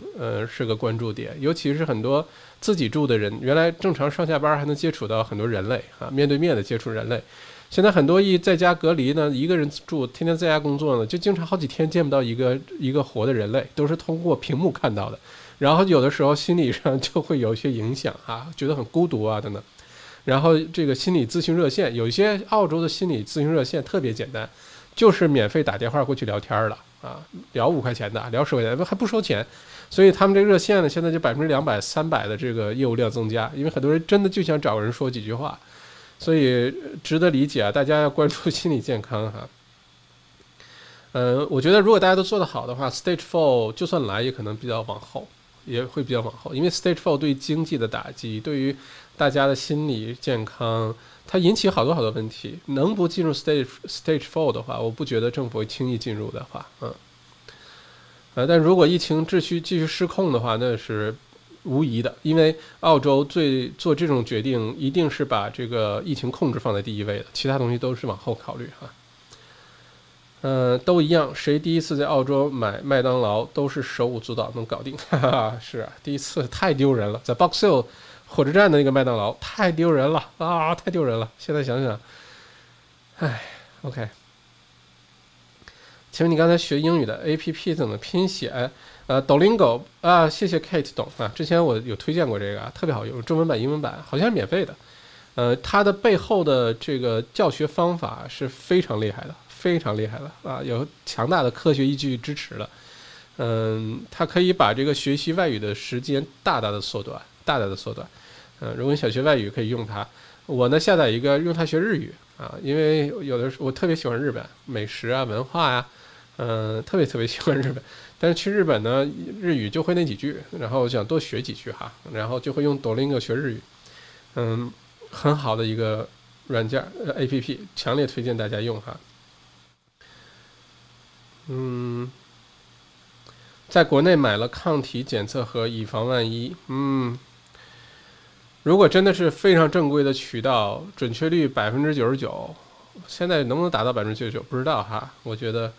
是个关注点，尤其是很多自己住的人，原来正常上下班还能接触到很多人类啊，面对面的接触人类，现在很多在家隔离呢，一个人住，天天在家工作呢，就经常好几天见不到一个活的人类，都是通过屏幕看到的，然后有的时候心理上就会有一些影响啊，觉得很孤独啊等等。然后这个心理咨询热线，有一些澳洲的心理咨询热线特别简单，就是免费打电话过去聊天了啊，聊5块钱的，聊10块钱的，还不收钱。所以他们这个热线呢，现在就200%、300%的这个业务量增加，因为很多人真的就想找个人说几句话，所以值得理解啊，大家要关注心理健康哈。我觉得如果大家都做得好的话 ，Stage 4就算来也可能比较往后，也会比较往后，因为 Stage 4对经济的打击，对于大家的心理健康，它引起好多问题，能不进入 Stage 4的话，我不觉得政府会轻易进入的话，但如果疫情继续失控的话，那是无疑的，因为澳洲做这种决定一定是把这个疫情控制放在第一位的，其他东西都是往后考虑哈。都一样，谁第一次在澳洲买麦当劳都是手舞足蹈能搞定，哈哈，是啊，第一次太丢人了，在 Box Hill 火车站的那个麦当劳太丢人了啊，太丢人了，现在想想，唉 ，OK。请问你刚才学英语的 APP 怎么拼写？Duolingo 啊，谢谢 Kate 懂啊，之前我有推荐过这个啊，特别好用，中文版、英文版好像是免费的。它的背后的这个教学方法是非常厉害的，非常厉害的啊，有强大的科学依据支持的。它可以把这个学习外语的时间大大的缩短，大大的缩短。如果你想学外语可以用它，我呢下载一个用它学日语啊，因为有的时候我特别喜欢日本美食啊、文化呀。特别喜欢日本，但是去日本呢，日语就会那几句，然后想多学几句哈，然后就会用 Duolingo 学日语，很好的一个软件APP， 强烈推荐大家用哈。在国内买了抗体检测盒以防万一，如果真的是非常正规的渠道，准确率99%，现在能不能达到99%不知道哈，我觉得。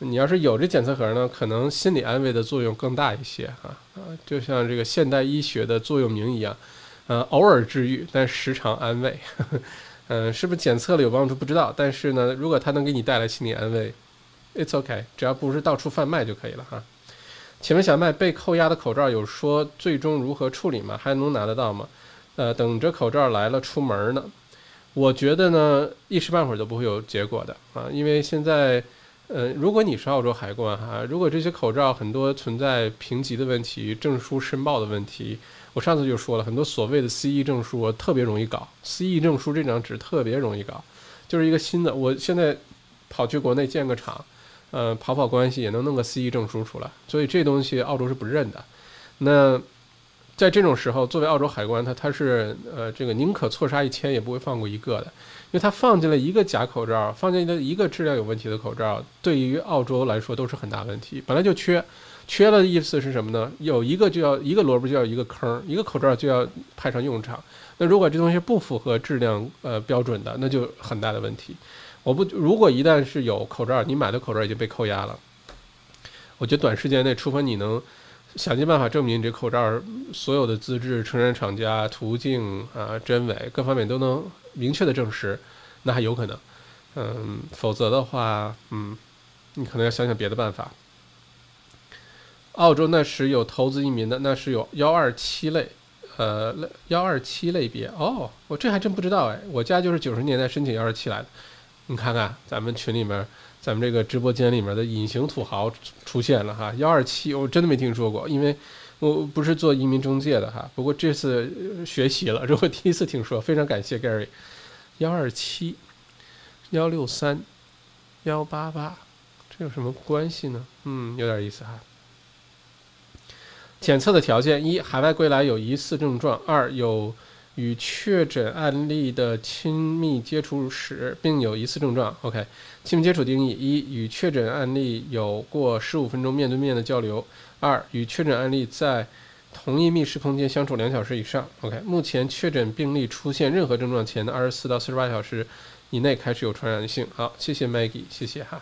你要是有这检测盒呢，可能心理安慰的作用更大一些啊，就像这个现代医学的座右铭一样，偶尔治愈，但时常安慰。是不是检测了有帮助不知道，但是呢，如果它能给你带来心理安慰 ，it's OK， 只要不是到处贩卖就可以了哈。请问小麦被扣押的口罩有说最终如何处理吗？还能拿得到吗？等着口罩来了出门呢，我觉得呢一时半会儿都不会有结果的啊，因为现在。如果你是澳洲海关哈，如果这些口罩很多存在评级的问题、证书申报的问题，我上次就说了，很多所谓的 CE 证书特别容易搞 ，CE 证书这张纸特别容易搞，就是一个新的。我现在跑去国内建个厂，跑关系也能弄个 CE 证书出来，所以这东西澳洲是不认的。那在这种时候，作为澳洲海关，它是这个宁可错杀1000也不会放过一个的。因为它放进了一个假口罩，放进了一个质量有问题的口罩，对于澳洲来说都是很大问题。本来就缺了的意思是什么呢？有一个就要一个萝卜就要一个坑，一个口罩就要派上用场。那如果这东西不符合质量标准的，那就很大的问题。如果一旦是有口罩，你买的口罩已经被扣押了。我觉得短时间内，除非你能想尽办法证明这口罩所有的资质、生产厂家、途径啊、真伪各方面都能明确的证实，那还有可能。否则的话，你可能要想想别的办法。澳洲那时有投资移民的，那是有127类，127类别。哦，我这还真不知道哎，我家就是90年代申请127来的。你看看咱们群里面，咱们这个直播间里面的隐形土豪出现了哈。127我真的没听说过，因为我不是做移民中介的哈。不过这次学习了，这我第一次听说，非常感谢 Gary。127。163 188，这有什么关系呢？有点意思哈。检测的条件：一、海外归来有疑似症状；二、有与确诊案例的亲密接触史，并有疑似症状。OK， 亲密接触定义：一、与确诊案例有过15分钟面对面的交流；二、与确诊案例在同一密室空间相处2小时以上。OK， 目前确诊病例出现任何症状前的24到48小时。以内开始有传染性。好，谢谢 Maggie， 谢谢哈。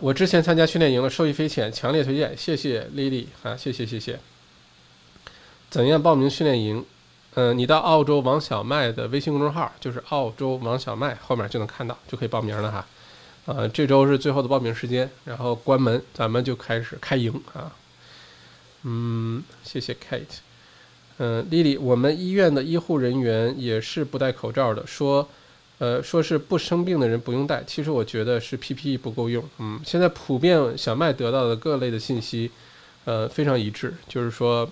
我之前参加训练营了，受益匪浅，强烈推荐。谢谢 Lily 啊，谢谢谢谢。怎样报名训练营？你到澳洲王小麦的微信公众号，就是澳洲王小麦，后面就能看到，就可以报名了哈。这周是最后的报名时间，然后关门，咱们就开始开营啊。谢谢 Kate。Lily， 我们医院的医护人员也是不戴口罩的，说是不生病的人不用戴，其实我觉得是 PPE 不够用。现在普遍小麦得到的各类的信息，非常一致，就是说，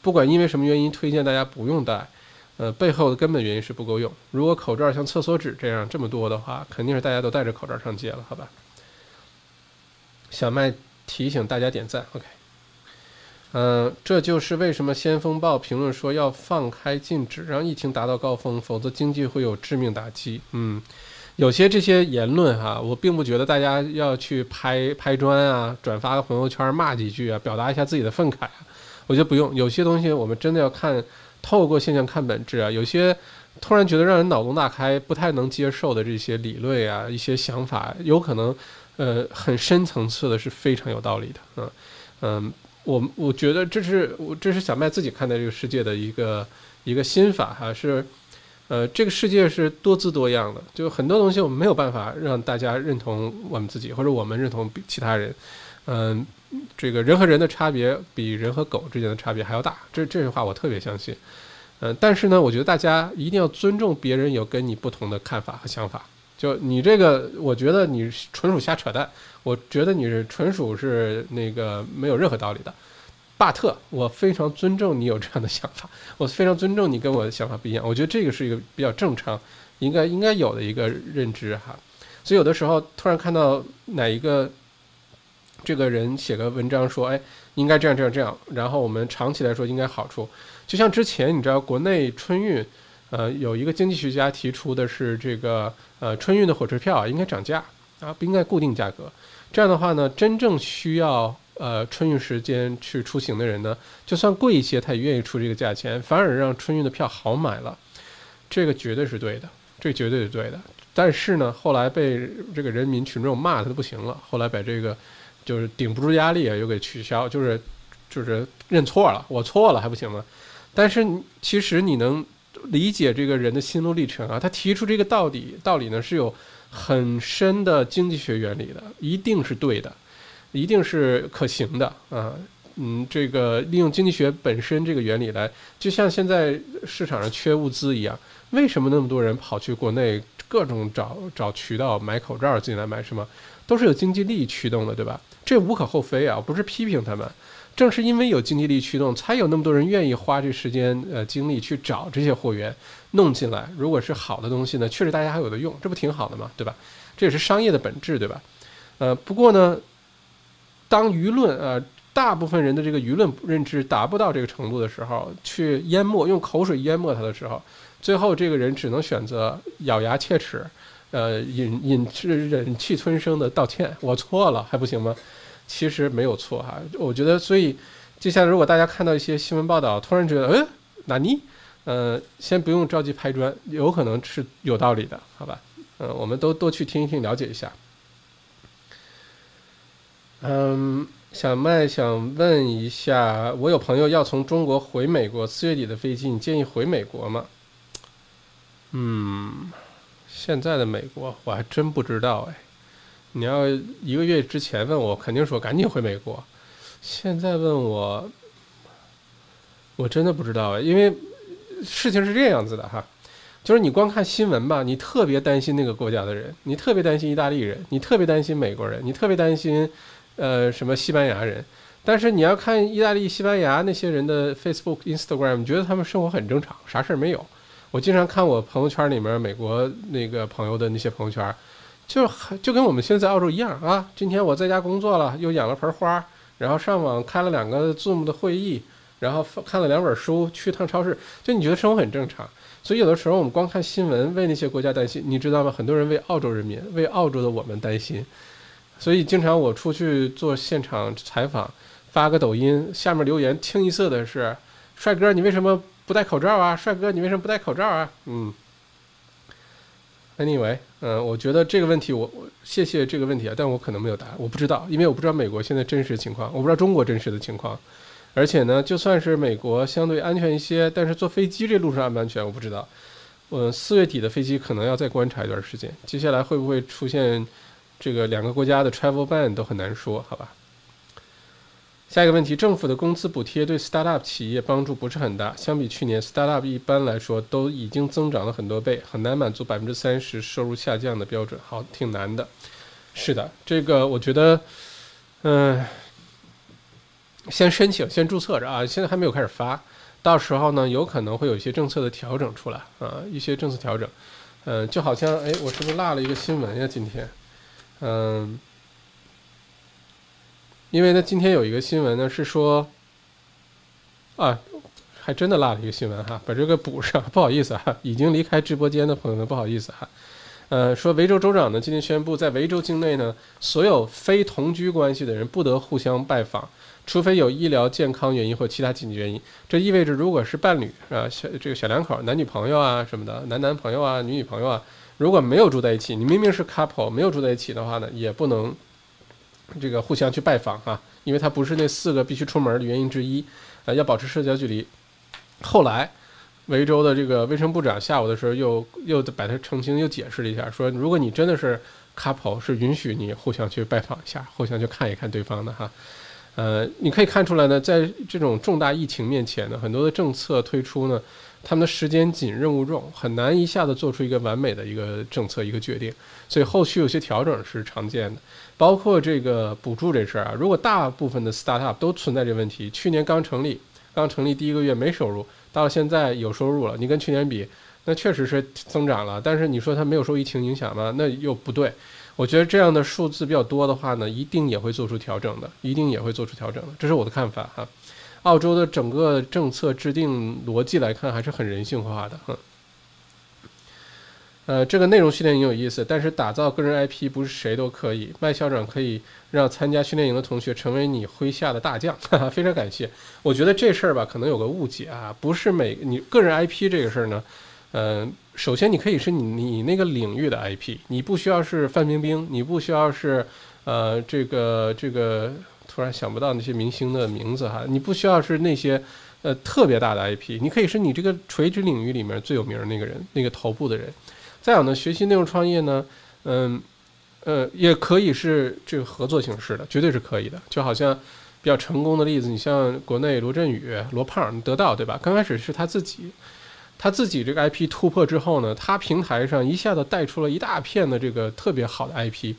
不管因为什么原因推荐大家不用戴，背后的根本原因是不够用。如果口罩像厕所纸这样这么多的话，肯定是大家都戴着口罩上街了，好吧？小麦提醒大家点赞 ，OK。这就是为什么先锋报评论说要放开禁止，让疫情达到高峰，否则经济会有致命打击。有些这些言论哈，我并不觉得大家要去拍砖啊，转发个朋友圈骂几句啊，表达一下自己的愤慨啊，我觉得不用。有些东西我们真的要看，透过现象看本质啊。有些突然觉得让人脑洞大开、不太能接受的这些理论啊、一些想法，有可能很深层次的是非常有道理的。我觉得这是小麦自己看待这个世界的一个心法哈，是，这个世界是多姿多样的，就很多东西我们没有办法让大家认同我们自己，或者我们认同其他人，这个人和人的差别比人和狗之间的差别还要大，这句话我特别相信，但是呢，我觉得大家一定要尊重别人有跟你不同的看法和想法，就你这个，我觉得你纯属瞎扯淡。我觉得你是纯属是那个没有任何道理的，巴特，我非常尊重你有这样的想法，我非常尊重你跟我的想法不一样，我觉得这个是一个比较正常，应该有的一个认知哈。所以有的时候突然看到哪一个这个人写个文章说，哎，应该这样这样这样，然后我们长期来说应该好处，就像之前你知道国内春运，有一个经济学家提出的是这个春运的火车票应该涨价啊，不应该固定价格。这样的话呢，真正需要春运时间去出行的人呢，就算贵一些，他也愿意出这个价钱，反而让春运的票好买了。这个绝对是对的，这个绝对是对的。但是呢，后来被这个人民群众骂的不行了，后来把这个就是顶不住压力又给取消，就是认错了，我错了还不行吗？但是其实你能理解这个人的心路历程啊，他提出这个道理呢是有很深的经济学原理的，一定是对的，一定是可行的啊。这个利用经济学本身这个原理来，就像现在市场上缺物资一样，为什么那么多人跑去国内各种找渠道买口罩进来买什么，都是有经济利益驱动的，对吧？这无可厚非啊，不是批评他们，正是因为有经济力驱动，才有那么多人愿意花这时间精力去找这些货源弄进来。如果是好的东西呢，确实大家还有的用，这不挺好的吗？对吧？这也是商业的本质，对吧？不过呢，当舆论大部分人的这个舆论认知达不到这个程度的时候，去淹没，用口水淹没它的时候，最后这个人只能选择咬牙切齿，忍气吞声的道歉，我错了还不行吗？其实没有错哈，我觉得，所以接下来如果大家看到一些新闻报道，突然觉得哪尼，先不用着急拍砖，有可能是有道理的，好吧？我们都多去听一听，了解一下。想问一下，我有朋友要从中国回美国，4月底的飞机，你建议回美国吗？现在的美国我还真不知道哎。你要1个月之前问我，肯定说赶紧回美国。现在问我，我真的不知道哎，因为事情是这样子的哈，就是你光看新闻吧，你特别担心那个国家的人，你特别担心意大利人，你特别担心美国人，你特别担心什么西班牙人，但是你要看意大利、西班牙那些人的 Facebook、Instagram， 觉得他们生活很正常，啥事儿没有。我经常看我朋友圈里面美国那个朋友的那些朋友圈，就跟我们现在澳洲一样啊。今天我在家工作了，又养了盆花，然后上网开了2个 Zoom 的会议，然后看了2本书，去趟超市，就你觉得生活很正常。所以有的时候我们光看新闻为那些国家担心，你知道吗？很多人为澳洲人民、为澳洲的我们担心。所以经常我出去做现场采访，发个抖音，下面留言清一色的是：帅哥，你为什么不戴口罩啊？帅哥，你为什么不戴口罩啊？Anyway， 我觉得这个问题我谢谢这个问题啊，但我可能没有答案，我不知道，因为我不知道美国现在真实情况，我不知道中国真实的情况，而且呢，就算是美国相对安全一些，但是坐飞机这路上安不安全我不知道。4月底的飞机可能要再观察一段时间，接下来会不会出现这个2个国家的 travel ban 都很难说，好吧。下一个问题，政府的工资补贴对 startup 企业帮助不是很大，相比去年 startup 一般来说都已经增长了很多倍，很难满足 30% 收入下降的标准，好，挺难的。是的，这个我觉得先申请先注册着啊，现在还没有开始发，到时候呢有可能会有一些政策的调整出来啊，一些政策调整。就好像哎，我是不是落了一个新闻呀今天？因为呢，今天有一个新闻呢，是说，啊，还真的落了一个新闻哈，把这个补上，不好意思啊，已经离开直播间的朋友们，不好意思哈，说维州州长呢今天宣布，在维州境内呢，所有非同居关系的人不得互相拜访，除非有医疗健康原因或其他紧急原因。这意味着，如果是伴侣啊，小两口、男女朋友啊什么的，男朋友啊、女朋友啊，如果没有住在一起，你明明是 couple 没有住在一起的话呢，也不能。这个互相去拜访啊，因为它不是那4个必须出门的原因之一，要保持社交距离。后来，维州的这个卫生部长下午的时候又把它澄清，又解释了一下，说如果你真的是 couple， 是允许你互相去拜访一下，互相去看一看对方的哈。你可以看出来呢，在这种重大疫情面前呢，很多的政策推出呢，他们的时间紧，任务重，很难一下子做出一个完美的一个政策一个决定，所以后续有些调整是常见的。包括这个补助这事儿啊，如果大部分的 startup 都存在这个问题，去年刚成立第一个月没收入，到了现在有收入了，你跟去年比，那确实是增长了，但是你说它没有受疫情影响吗？那又不对。我觉得这样的数字比较多的话呢，一定也会做出调整的，这是我的看法哈。澳洲的整个政策制定逻辑来看还是很人性化的哈。这个内容训练营有意思，但是打造个人 IP 不是谁都可以。麦校长可以让参加训练营的同学成为你麾下的大将，哈哈，非常感谢。我觉得这事儿吧，可能有个误解啊，不是你个人 IP 这个事儿呢，首先你可以是你那个领域的 IP， 你不需要是范冰冰，你不需要是这个突然想不到那些明星的名字哈，你不需要是那些。特别大的 IP， 你可以是你这个垂直领域里面最有名的那个人，那个头部的人。再有呢，学习内容创业呢，也可以是这个合作形式的，绝对是可以的。就好像比较成功的例子，你像国内罗振宇、罗胖、得到，对吧？刚开始是他自己这个 IP 突破之后呢，他平台上一下子带出了一大片的这个特别好的 IP。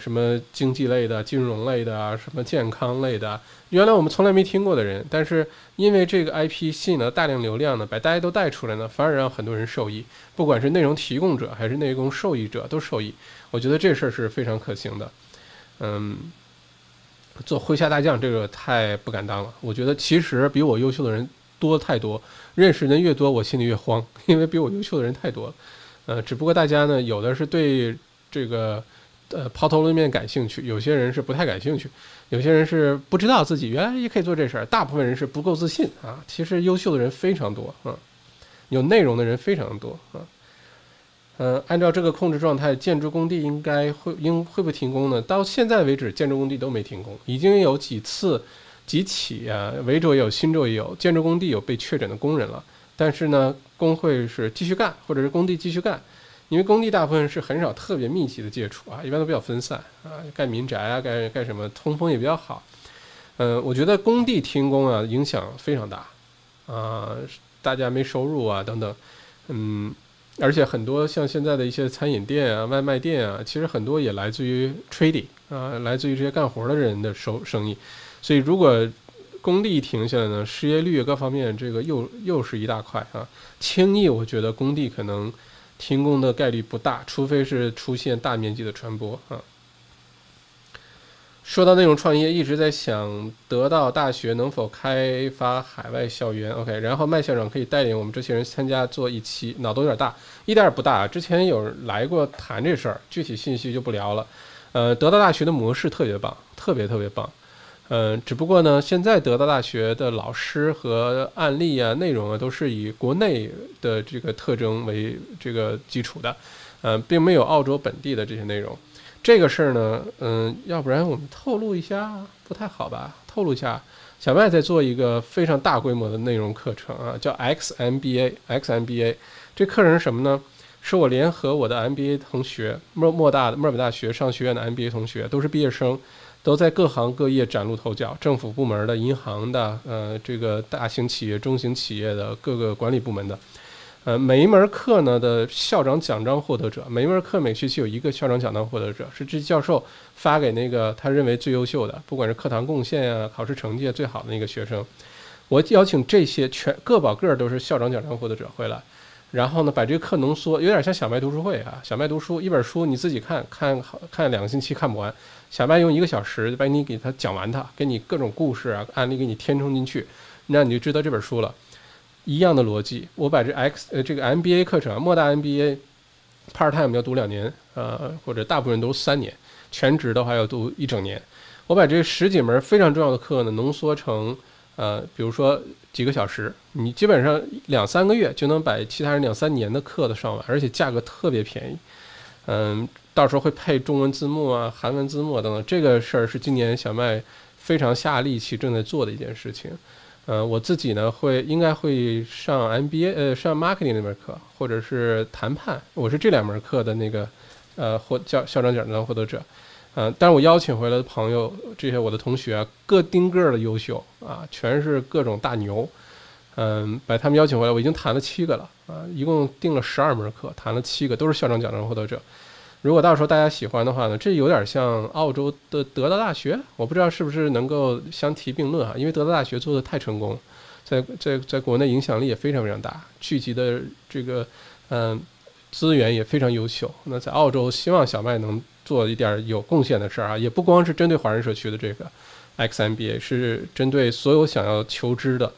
什么经济类的、金融类的啊，什么健康类的，原来我们从来没听过的人，但是因为这个 IP 吸引了大量流量呢，把大家都带出来呢，反而让很多人受益，不管是内容提供者还是内容受益者都受益。我觉得这事儿是非常可行的。做麾下大将这个太不敢当了。我觉得其实比我优秀的人多太多，认识人越多，我心里越慌，因为比我优秀的人太多了。只不过大家呢，有的是对这个。抛头露面感兴趣，有些人是不太感兴趣，有些人是不知道自己原来也可以做这事儿，大部分人是不够自信啊。其实优秀的人非常多啊，有内容的人非常多啊。按照这个控制状态，建筑工地应该会不会停工呢？到现在为止，建筑工地都没停工，已经有几起啊，维州也有，新州也有，建筑工地有被确诊的工人了。但是呢，工会是继续干，或者是工地继续干，因为工地大部分是很少特别密集的接触啊，一般都比较分散啊，盖民宅啊，盖什么，通风也比较好。我觉得工地停工啊，影响非常大啊，大家没收入啊，等等，而且很多像现在的一些餐饮店啊、外卖店啊，其实很多也来自于 trading 啊，来自于这些干活的人的生意。所以如果工地停下来呢，失业率各方面这个又是一大块啊。轻易我觉得工地可能停工的概率不大，除非是出现大面积的传播啊。说到内容创业，一直在想得到大学能否开发海外校园 ，OK， 然后麦校长可以带领我们这些人参加做一期，脑洞有点大，一点也不大，之前有来过谈这事儿，具体信息就不聊了。得到大学的模式特别棒，特别特别棒。只不过呢，现在得到大学的老师和案例啊、内容啊，都是以国内的这个特征为这个基础的，并没有澳洲本地的这些内容。这个事儿呢，要不然我们透露一下不太好吧？透露一下，小麦在做一个非常大规模的内容课程啊，叫 XMBA。这课程是什么呢？是我联合我的 MBA 同学，墨尔本大学商学院的 MBA 同学，都是毕业生。都在各行各业崭露头角，政府部门的、银行的、这个大型企业、中型企业的各个管理部门的，每一门课呢的校长奖章获得者，每一门课每学期有一个校长奖章获得者，是这教授发给那个他认为最优秀的，不管是课堂贡献啊、考试成绩最好的那个学生。我邀请这些各保各都是校长奖章获得者回来，然后呢把这个课浓缩，有点像小麦读书会啊，小麦读书一本书你自己看两个星期看不完。小麦用1个小时把你给他讲完它，给你各种故事啊、案例给你填充进去，那你就知道这本书了。一样的逻辑，我把这个 MBA 课程，莫大 MBA part time 要读2年，或者大部分人都3年，全职的话要读1整年。我把这10几门非常重要的课呢浓缩成，比如说几个小时，你基本上2-3个月就能把其他人2-3年的课都上完，而且价格特别便宜。到时候会配中文字幕啊、韩文字幕等等，这个事儿是今年小麦非常下力气正在做的一件事情。我自己呢应该会上 MBA， 上 marketing 那门课，或者是谈判，我是这2门课的那个校长奖章获得者。但是我邀请回来的朋友，这些我的同学，各丁个的优秀啊，全是各种大牛。把他们邀请回来，我已经谈了7个了啊，一共定了12门课，谈了7个，都是校长奖章获得者。如果到时候大家喜欢的话呢，这有点像澳洲的德道大学，我不知道是不是能够相提并论啊，因为德道大学做的太成功，在国内影响力也非常非常大，聚集的这个资源也非常优秀。那在澳洲，希望小麦能做一点有贡献的事儿啊，也不光是针对华人社区的这个 XMBA， 是针对所有想要求知的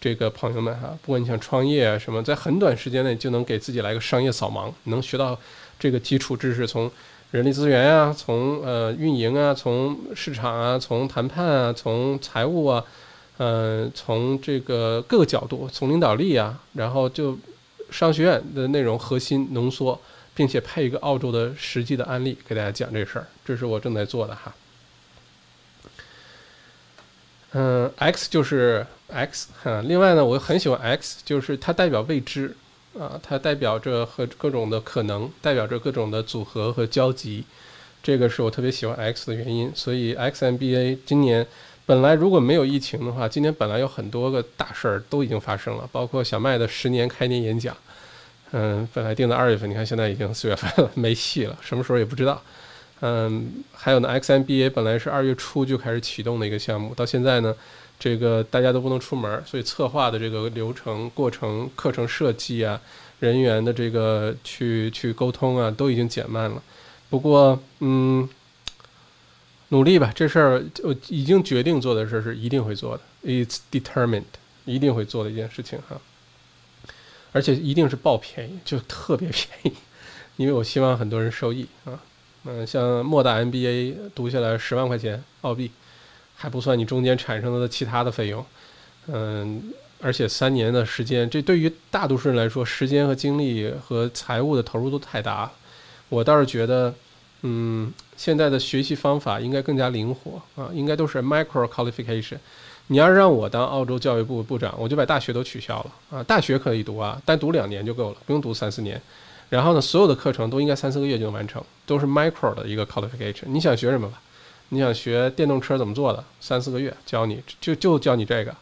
这个朋友们啊，不管你想创业啊什么，在很短时间内就能给自己来个商业扫盲，能学到。这个基础知识，从人力资源啊，从运营啊，从市场啊，从谈判啊，从财务啊，从这个各个角度，从领导力啊，然后就商学院的内容核心浓缩，并且配一个澳洲的实际的案例给大家讲这事儿，这是我正在做的哈。X 就是 X 哈，另外呢，我很喜欢 X， 就是它代表未知。啊，它代表着和各种的可能，代表着各种的组合和交集，这个是我特别喜欢 X 的原因。所以 XMBA 今年本来如果没有疫情的话，今年本来有很多个大事儿都已经发生了，包括小麦的10年开年演讲，本来定在2月份，你看现在已经4月份了，没戏了，什么时候也不知道。还有呢 ，XMBA 本来是2月初就开始启动的一个项目，到现在呢。这个大家都不能出门，所以策划的这个流程、过程、课程设计啊、人员的这个去沟通啊，都已经减慢了。不过，努力吧，这事儿我已经决定做的事是一定会做的 ，It's determined， 一定会做的一件事情哈。而且一定是爆便宜，就特别便宜，因为我希望很多人受益啊。像莫大 MBA 读下来10万块钱澳币。还不算你中间产生的其他的费用，而且3年的时间，这对于大多数人来说，时间和精力和财务的投入都太大。我倒是觉得，现在的学习方法应该更加灵活啊，应该都是 micro qualification。你要让我当澳洲教育部部长，我就把大学都取消了啊！大学可以读啊，单读2年就够了，不用读3-4年。然后呢，所有的课程都应该3-4个月就能完成，都是 micro 的一个 qualification。你想学什么吧？你想学电动车怎么做的？3-4个月教你，就教你这个。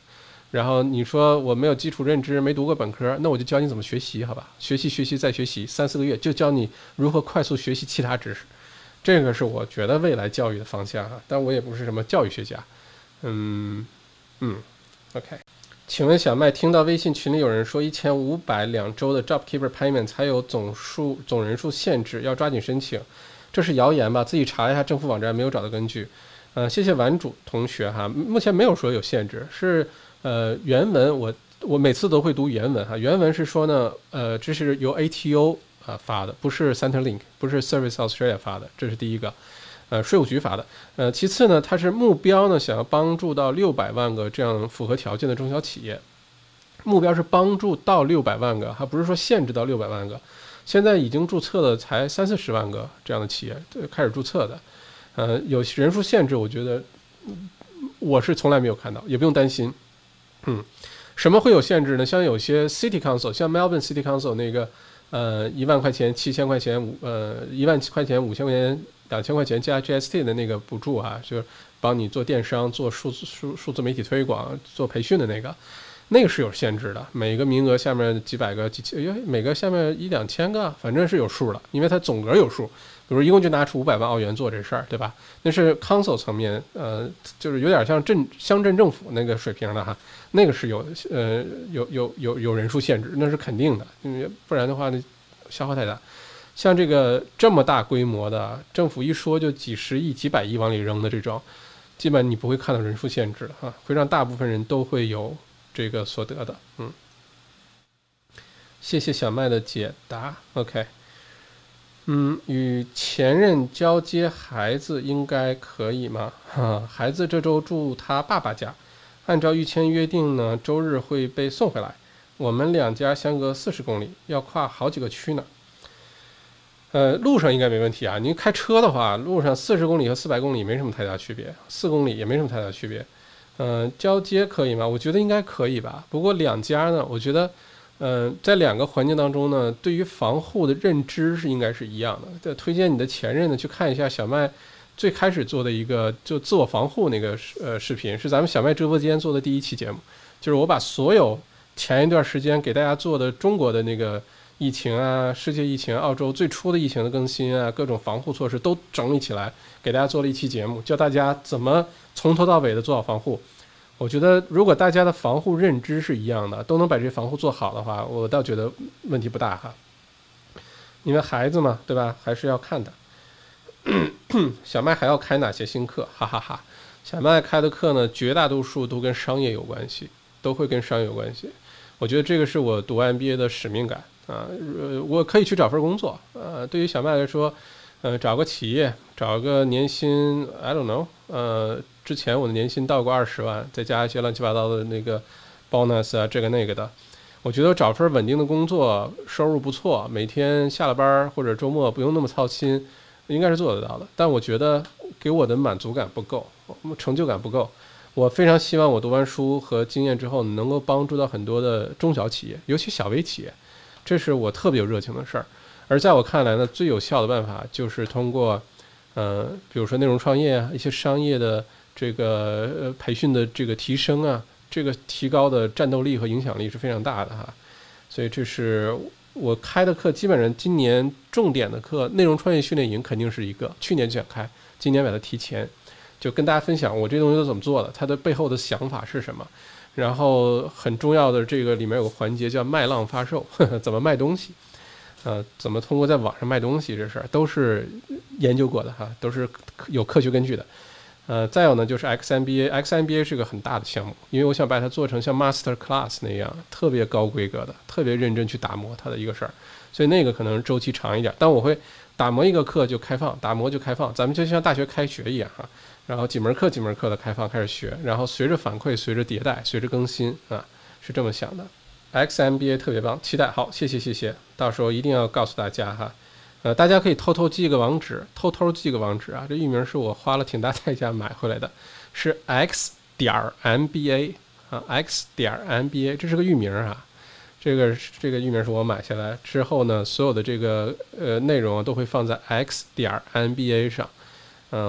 然后你说我没有基础认知，没读过本科，那我就教你怎么学习，好吧？学习再学习，3-4个月就教你如何快速学习其他知识。这个是我觉得未来教育的方向啊，但我也不是什么教育学家，OK。请问小麦，听到微信群里有人说15002周的 JobKeeper Payment 才有总人数限制，要抓紧申请，这是谣言吧？自己查一下政府网站，没有找到根据。谢谢玩主同学哈，目前没有说有限制，是原文我每次都会读原文哈，原文是说呢，这是由 ATO 发的，不是 Centrelink， 不是 Service Australia 发的，这是第一个。税务局发的，其次呢，它是目标呢，想要帮助到600万个这样符合条件的中小企业，目标是帮助到600万个，还不是说限制到600万个。现在已经注册的才30-40万个这样的企业开始注册的，有人数限制，我觉得我是从来没有看到，也不用担心。什么会有限制呢？像有些 City Council， 像 Melbourne City Council 那个，1万块钱、7000块钱、1万块钱、5000块钱。2000块钱加 GST 的那个补助啊，就是帮你做电商、做数字媒体推广、做培训的那个是有限制的，每个名额下面几百个、每个下面1-2千个，反正是有数的，因为它总额有数。比如一共就拿出500万澳元做这事儿，对吧？那是 council 层面，就是有点像乡镇政府那个水平的哈，那个是有人数限制，那是肯定的，因为不然的话呢，消耗太大。像这么大规模的，政府一说就几十亿、几百亿往里扔的这种，基本你不会看到人数限制啊，会让大部分人都会有这个所得的。谢谢小麦的解答。OK， 与前任交接孩子应该可以吗？孩子这周住他爸爸家，按照预签约定呢，周日会被送回来。我们两家相隔40公里，要跨好几个区呢。路上应该没问题啊，您开车的话，路上40公里和400公里没什么太大区别，4公里也没什么太大区别。交接可以吗？我觉得应该可以吧。不过两家呢，我觉得，在两个环境当中呢，对于防护的认知是应该是一样的。推荐你的前任呢去看一下小麦最开始做的一个就自我防护那个视频，是咱们小麦直播间做的第1期节目，就是我把所有前一段时间给大家做的中国的那个。疫情啊，世界疫情，澳洲最初的疫情的更新啊，各种防护措施都整理起来，给大家做了1期节目，教大家怎么从头到尾的做好防护。我觉得如果大家的防护认知是一样的，都能把这防护做好的话，我倒觉得问题不大哈。因为孩子嘛，对吧？还是要看的。小麦还要开哪些新课？哈哈哈！小麦开的课呢，绝大多数都跟商业有关系，都会跟商业有关系。我觉得这个是我读 MBA 的使命感。我可以去找份工作。对于小麦来说，找个企业，找个年薪 I don't know， 之前我的年薪到过20万，再加一些乱七八糟的那个 bonus 啊，这个那个的。我觉得找份稳定的工作，收入不错，每天下了班或者周末不用那么操心，应该是做得到的。但我觉得给我的满足感不够，成就感不够。我非常希望我读完书和经验之后，能够帮助到很多的中小企业，尤其小微企业。这是我特别有热情的事儿，而在我看来呢，最有效的办法就是通过，比如说内容创业啊，一些商业的这个培训的这个提升啊，这个提高的战斗力和影响力是非常大的哈。所以这是我开的课，基本上今年重点的课，内容创业训练营肯定是一个，去年就想开，今年把它提前，就跟大家分享我这东西都怎么做的，它的背后的想法是什么。然后很重要的这个里面有个环节叫卖浪发售，怎么卖东西，怎么通过在网上卖东西这事儿都是研究过的哈，都是有科学根据的。再有呢就是 XMBA 是个很大的项目，因为我想把它做成像 Master Class 那样特别高规格的，特别认真去打磨它的一个事儿，所以那个可能周期长一点，但我会打磨一个课就开放，打磨就开放，咱们就像大学开学一样哈。然后几门课的开放开始学，然后随着反馈随着迭代随着更新啊，是这么想的。XMBA 特别棒，期待。好，谢谢，到时候一定要告诉大家哈。大家可以偷偷记个网址啊，这域名是我花了挺大代价买回来的，是 x.mba 啊 x.mba， 这是个域名啊，这个域名是我买下来之后呢，所有的这个内容都会放在 x.mba 上。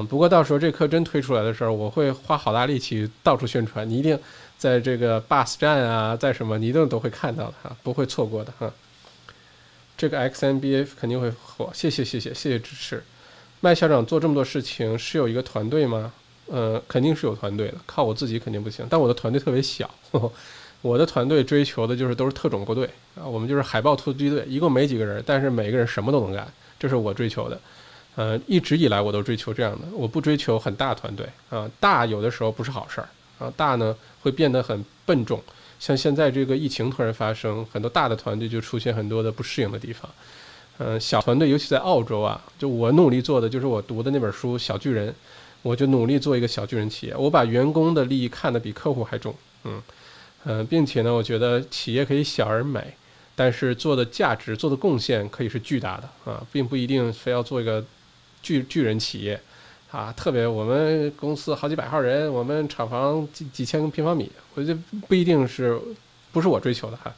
不过到时候这课真推出来的时候，我会花好大力气到处宣传，你一定在这个 bus 站啊，在什么你一定都会看到的哈，不会错过的哈。这个 XMBA 肯定会火，谢谢支持。麦校长做这么多事情是有一个团队吗？肯定是有团队的，靠我自己肯定不行，但我的团队特别小，我的团队追求的就是都是特种部队啊，我们就是海豹突击队，一共没几个人，但是每个人什么都能干，这是我追求的。一直以来我都追求这样的，我不追求很大团队啊，大有的时候不是好事儿啊，大呢会变得很笨重，像现在这个疫情突然发生，很多大的团队就出现很多的不适应的地方。小团队尤其在澳洲啊，就我努力做的就是我读的那本书《小巨人》，我就努力做一个小巨人企业，我把员工的利益看得比客户还重，并且呢，我觉得企业可以小而美。但是做的价值、做的贡献可以是巨大的啊，并不一定非要做一个巨人企业啊。特别我们公司好几百号人，我们厂房几千平方米，我觉得不一定是不是我追求的哈。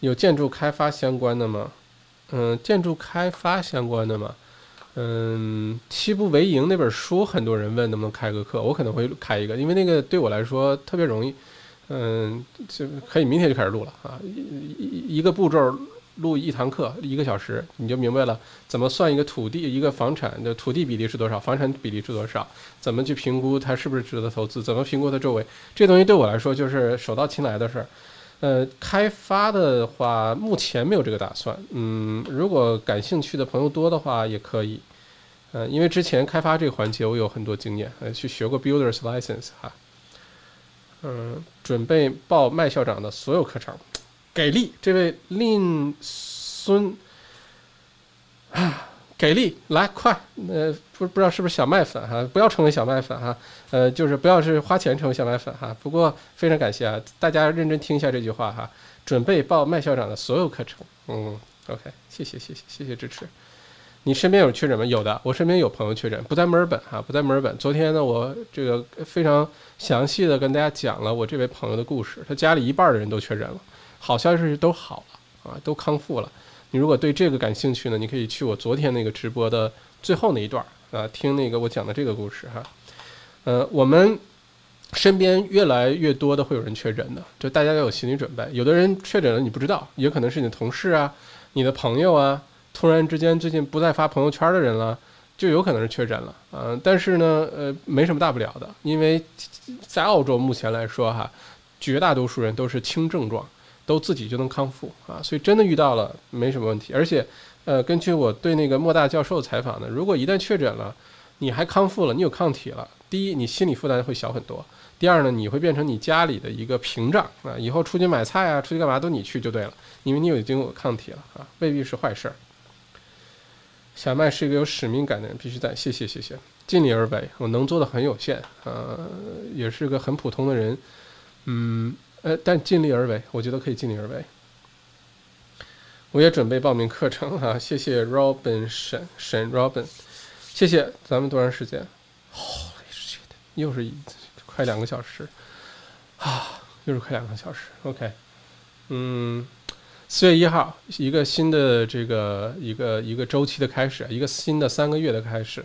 有建筑开发相关的吗？七步为营那本书，很多人问能不能开个课，我可能会开一个，因为那个对我来说特别容易。就可以明天就开始录了啊！一个步骤录一堂课，1个小时，你就明白了怎么算一个土地、一个房产的土地比例是多少，房产比例是多少，怎么去评估它是不是值得投资，怎么评估它周围，这东西对我来说就是手到擒来的事儿。开发的话，目前没有这个打算。如果感兴趣的朋友多的话，也可以。因为之前开发这个环节我有很多经验，去学过 Builder's License 哈。准备报麦校长的所有课程，给力！这位令孙啊，给力！来，快！不知道是不是小麦粉哈，不要成为小麦粉哈，就是不要是花钱成为小麦粉哈。不过非常感谢啊，大家认真听一下这句话哈。准备报麦校长的所有课程，OK， 谢谢支持。你身边有确诊吗？有的，我身边有朋友确诊，不在墨尔本。昨天呢，我这个非常详细的跟大家讲了我这位朋友的故事，他家里一半的人都确诊了，好消息是都好了啊，都康复了。你如果对这个感兴趣呢，你可以去我昨天那个直播的最后那一段啊，听那个我讲的这个故事哈。我们身边越来越多的会有人确诊的，就大家要有心理准备。有的人确诊了你不知道，也可能是你的同事啊，你的朋友啊。突然之间，最近不再发朋友圈的人了，就有可能是确诊了啊！但是呢，没什么大不了的，因为在澳洲目前来说哈，绝大多数人都是轻症状，都自己就能康复啊，所以真的遇到了没什么问题。而且，根据我对那个莫大教授的采访呢，如果一旦确诊了，你还康复了，你有抗体了，第一，你心理负担会小很多；第二呢，你会变成你家里的一个屏障啊，以后出去买菜啊，出去干嘛都你去就对了，因为你已经有抗体了啊，未必是坏事。小麦是一个有使命感的人，必须在。谢谢，尽力而为，我能做的很有限，也是个很普通的人，但尽力而为，我觉得可以尽力而为。我也准备报名课程啊，谢谢 Robin Shen Robin， 谢谢。咱们多长时间？又是快2个小时啊，又是快2个小时。OK， 4月1号，一个新的这个一个周期的开始，一个新的3个月的开始，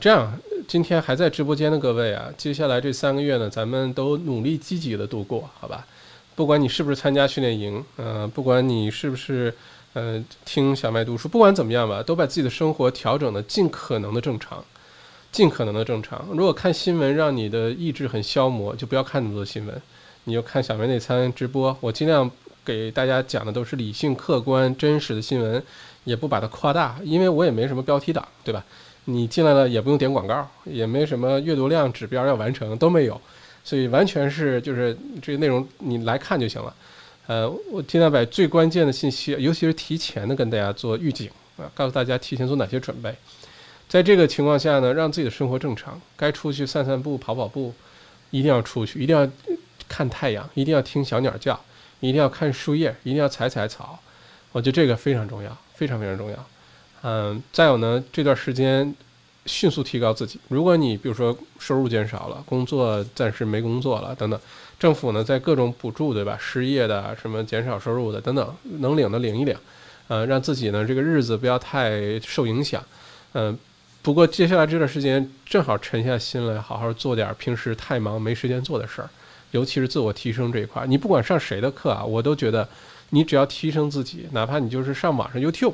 这样，今天还在直播间的各位啊，接下来这3个月呢，咱们都努力积极的度过，好吧？不管你是不是参加训练营，不管你是不是听小麦读书，不管怎么样吧，都把自己的生活调整的尽可能的正常。如果看新闻让你的意志很消磨，就不要看那么多新闻，你就看小麦内参直播，我尽量。给大家讲的都是理性、客观、真实的新闻，也不把它夸大，因为我也没什么标题党，对吧？你进来了也不用点广告，也没什么阅读量指标要完成，都没有，所以完全是就是这个内容你来看就行了。我尽量把最关键的信息，尤其是提前的跟大家做预警啊，告诉大家提前做哪些准备。在这个情况下呢，让自己的生活正常，该出去散散步、跑跑步。一定要出去，一定要看太阳，一定要听小鸟叫，一定要看树叶，一定要采草。我觉得这个非常重要，非常非常重要。再有呢，这段时间迅速提高自己。如果你比如说收入减少了，工作暂时没工作了等等，政府呢在各种补助，对吧？失业的、什么减少收入的等等，能领的领一领，让自己呢这个日子不要太受影响。不过接下来这段时间正好沉下心来，好好做点平时太忙没时间做的事儿，尤其是自我提升这一块。你不管上谁的课啊，我都觉得你只要提升自己，哪怕你就是上网上 YouTube，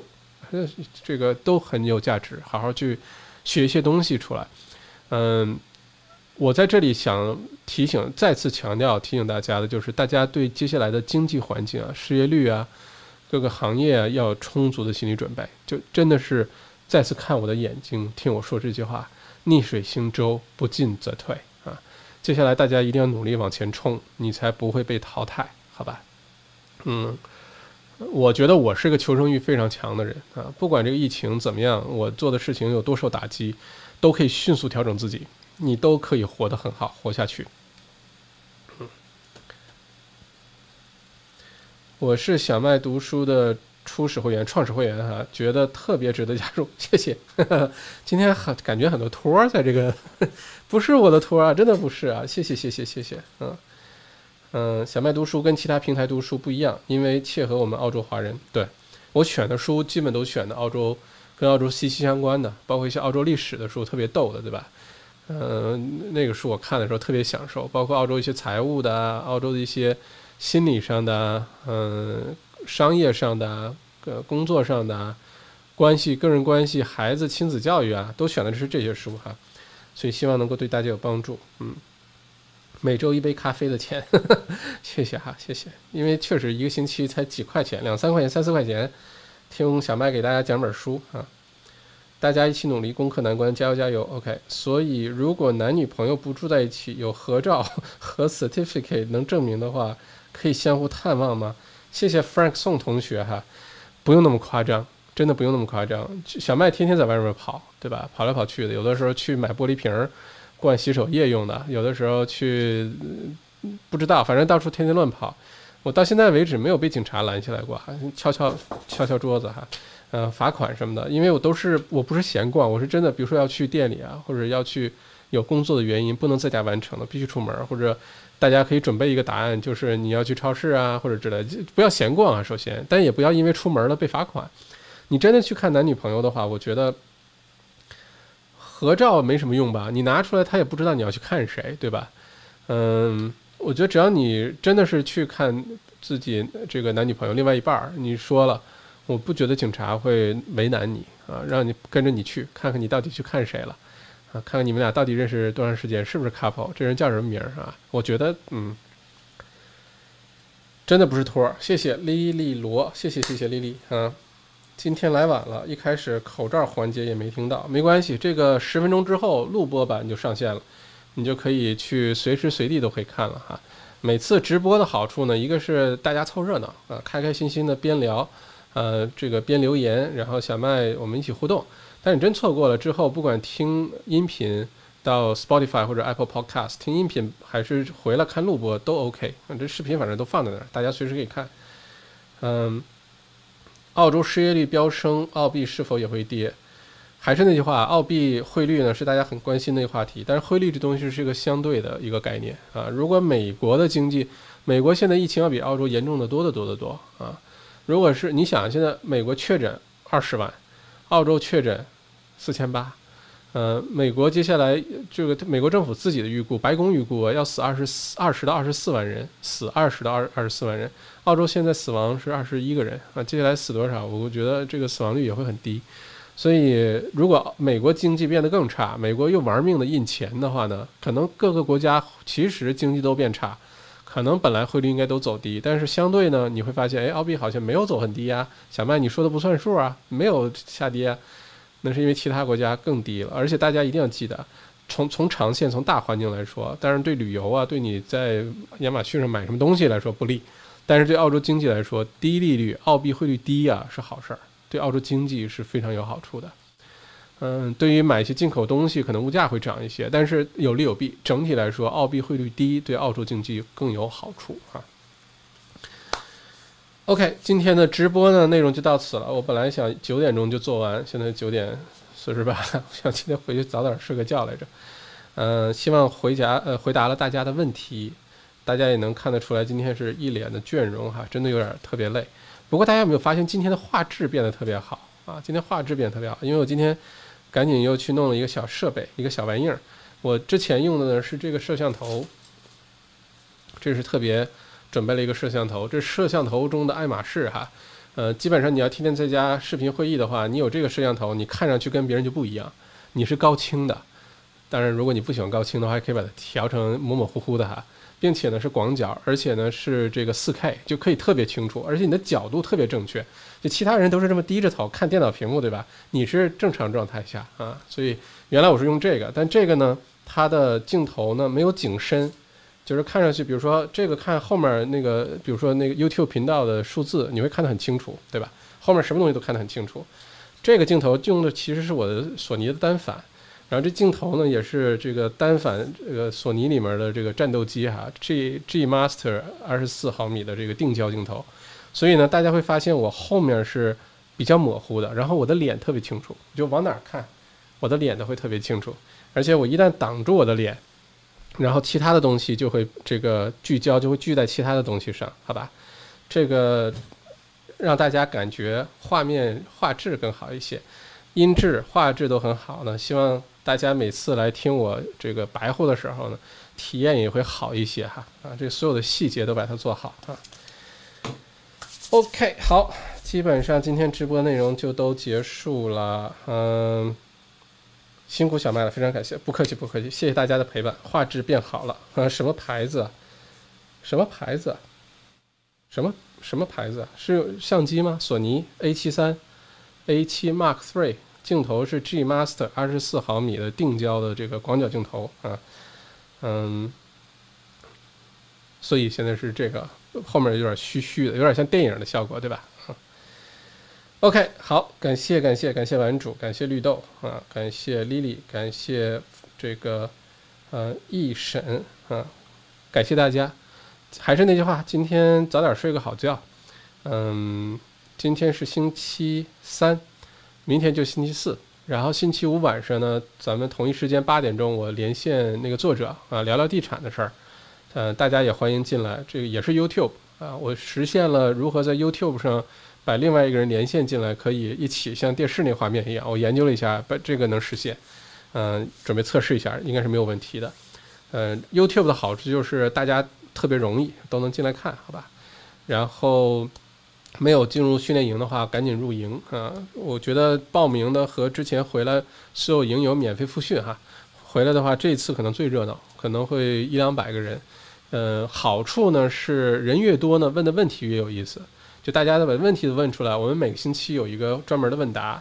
这个都很有价值，好好去学一些东西出来。我在这里想再次强调提醒大家的就是，大家对接下来的经济环境啊、失业率啊、各个行业啊，要有充足的心理准备。就真的是再次看我的眼睛，听我说这句话，逆水行舟，不进则退啊！接下来大家一定要努力往前冲，你才不会被淘汰，好吧？我觉得我是个求生欲非常强的人啊，不管这个疫情怎么样，我做的事情有多受打击，都可以迅速调整自己，你都可以活得很好，活下去。我是小麦读书的初始会员、创始会员啊，觉得特别值得加入，谢谢。今天感觉很多托在这个，不是我的托啊，真的不是啊，谢谢谢谢谢谢，小麦读书跟其他平台读书不一样，因为切合我们澳洲华人。对，我选的书基本都选的澳洲，跟澳洲息息相关的，包括一些澳洲历史的书，特别逗的，对吧？那个书我看的时候特别享受，包括澳洲一些财务的、澳洲的一些心理上的、商业上的、工作上的、关系、个人关系、孩子、亲子教育啊，都选的是这些书哈，所以希望能够对大家有帮助。每周一杯咖啡的钱，呵呵，谢谢哈，谢谢。因为确实一个星期才几块钱，2、3块钱、3、4块钱，听小麦给大家讲本书啊，大家一起努力攻克难关，加油加油 ，OK。所以如果男女朋友不住在一起，有合照和 certificate 能证明的话，可以相互探望吗？谢谢 Frank Song 同学哈，不用那么夸张，真的不用那么夸张。小麦天天在外面跑，对吧？跑来跑去的，有的时候去买玻璃瓶儿。灌洗手液用的，有的时候去不知道，反正到处天天乱跑。我到现在为止没有被警察拦下来过，敲敲桌子哈，罚款什么的。因为我不是闲逛，我是真的，比如说要去店里啊，或者要去有工作的原因不能在家完成的，必须出门，或者大家可以准备一个答案，就是你要去超市啊或者之类的，不要闲逛啊。首先，但也不要因为出门了被罚款。你真的去看男女朋友的话，我觉得。合照没什么用吧，你拿出来他也不知道你要去看谁，对吧？我觉得只要你真的是去看自己这个男女朋友另外一半，你说了，我不觉得警察会为难你啊，让你跟着你去看看你到底去看谁了啊，看看你们俩到底认识多长时间，是不是 couple， 这人叫什么名啊？我觉得真的不是托。谢谢莉莉罗，谢谢谢谢莉莉啊。今天来晚了，一开始口罩环节也没听到，没关系，这个10分钟之后录播版就上线了，你就可以去随时随地都可以看了哈。每次直播的好处呢，一个是大家凑热闹啊，开开心心的边聊，这个边留言，然后小麦我们一起互动。但你真错过了之后，不管听音频到 Spotify 或者 Apple Podcast 听音频，还是回来看录播都 OK， 这视频反正都放在那儿，大家随时可以看。澳洲失业率飙升，澳币是否也会跌？还是那句话，澳币汇率呢是大家很关心的一个话题，但是汇率这东西是一个相对的一个概念啊。如果美国的经济，美国现在疫情要比澳洲严重的多啊。如果是你想现在美国确诊20万，澳洲确诊4800，美国接下来这个美国政府自己的预估，白宫预估要死20到24万人，死20到24万人。澳洲现在死亡是21个人啊，接下来死多少？我觉得这个死亡率也会很低。所以，如果美国经济变得更差，美国又玩命的印钱的话呢，可能各个国家其实经济都变差，可能本来汇率应该都走低，但是相对呢，你会发现，哎，澳币好像没有走很低啊。小麦你说的不算数啊，没有下跌啊。那是因为其他国家更低了，而且大家一定要记得，从长线、从大环境来说，当然对旅游啊、对你在亚马逊上买什么东西来说不利，但是对澳洲经济来说，低利率、澳币汇率低啊是好事儿，对澳洲经济是非常有好处的。对于买一些进口东西可能物价会涨一些，但是有利有弊，整体来说澳币汇率低对澳洲经济更有好处啊。OK， 今天的直播呢内容就到此了，我本来想9点钟就做完，现在9点48了，我想今天回去早点睡个觉来着。希望回答了大家的问题，大家也能看得出来今天是一脸的倦容哈，真的有点特别累。不过大家有没有发现今天的画质变得特别好啊？今天画质变得特别好，因为我今天赶紧又去弄了一个小设备，一个小玩意儿。我之前用的呢是这个摄像头，这是特别准备了一个摄像头，这是摄像头中的爱马仕哈。基本上你要天天在家视频会议的话，你有这个摄像头，你看上去跟别人就不一样，你是高清的。当然如果你不喜欢高清的话，还可以把它调成模模糊糊的哈，并且呢是广角，而且呢是这个 4K， 就可以特别清楚，而且你的角度特别正确。就其他人都是这么低着头看电脑屏幕，对吧？你是正常状态下啊，所以原来我是用这个，但这个呢它的镜头呢没有景深，就是看上去，比如说这个看后面那个，比如说那个 YouTube 频道的数字，你会看得很清楚，对吧？后面什么东西都看得很清楚。这个镜头用的其实是我的索尼的单反。然后这镜头呢，也是这个单反，这个索尼里面的这个战斗机哈 ，G Master 24毫米的这个定焦镜头，所以呢，大家会发现我后面是比较模糊的，然后我的脸特别清楚，就往哪看，我的脸都会特别清楚，而且我一旦挡住我的脸，然后其他的东西就会这个聚焦，就会聚在其他的东西上，好吧？这个让大家感觉画面画质更好一些，音质画质都很好呢，希望大家每次来听我这个白话的时候呢，体验也会好一些哈啊，这所有的细节都把它做好啊。OK， 好，基本上今天直播内容就都结束了，辛苦小麦了，非常感谢，不客气不客气，谢谢大家的陪伴，画质变好了啊，什么牌子？什么牌子？什么牌子？是相机吗？索尼 A73、A7 Mark Three。镜头是 G Master 24毫米的定焦的这个广角镜头啊，所以现在是这个后面有点虚虚的，有点像电影的效果，对吧？OK， 好，感谢玩主，感谢绿豆啊，感谢 Lily， 感谢这个Eason啊，感谢大家。还是那句话，今天早点睡个好觉。今天是星期3。明天就星期4，然后星期5晚上呢，咱们同一时间8点钟，我连线那个作者啊，聊聊地产的事儿。大家也欢迎进来，这个也是 YouTube 啊，我实现了如何在 YouTube 上把另外一个人连线进来，可以一起像电视那画面一样。我研究了一下，把这个能实现，准备测试一下，应该是没有问题的。YouTube 的好处就是大家特别容易都能进来看，好吧？然后。没有进入训练营的话，赶紧入营啊！我觉得报名的和之前回来所有营有免费复训哈，回来的话这一次可能最热闹，可能会100-200个人。好处呢是人越多呢，问的问题越有意思，就大家把问题都问出来。我们每个星期有一个专门的问答，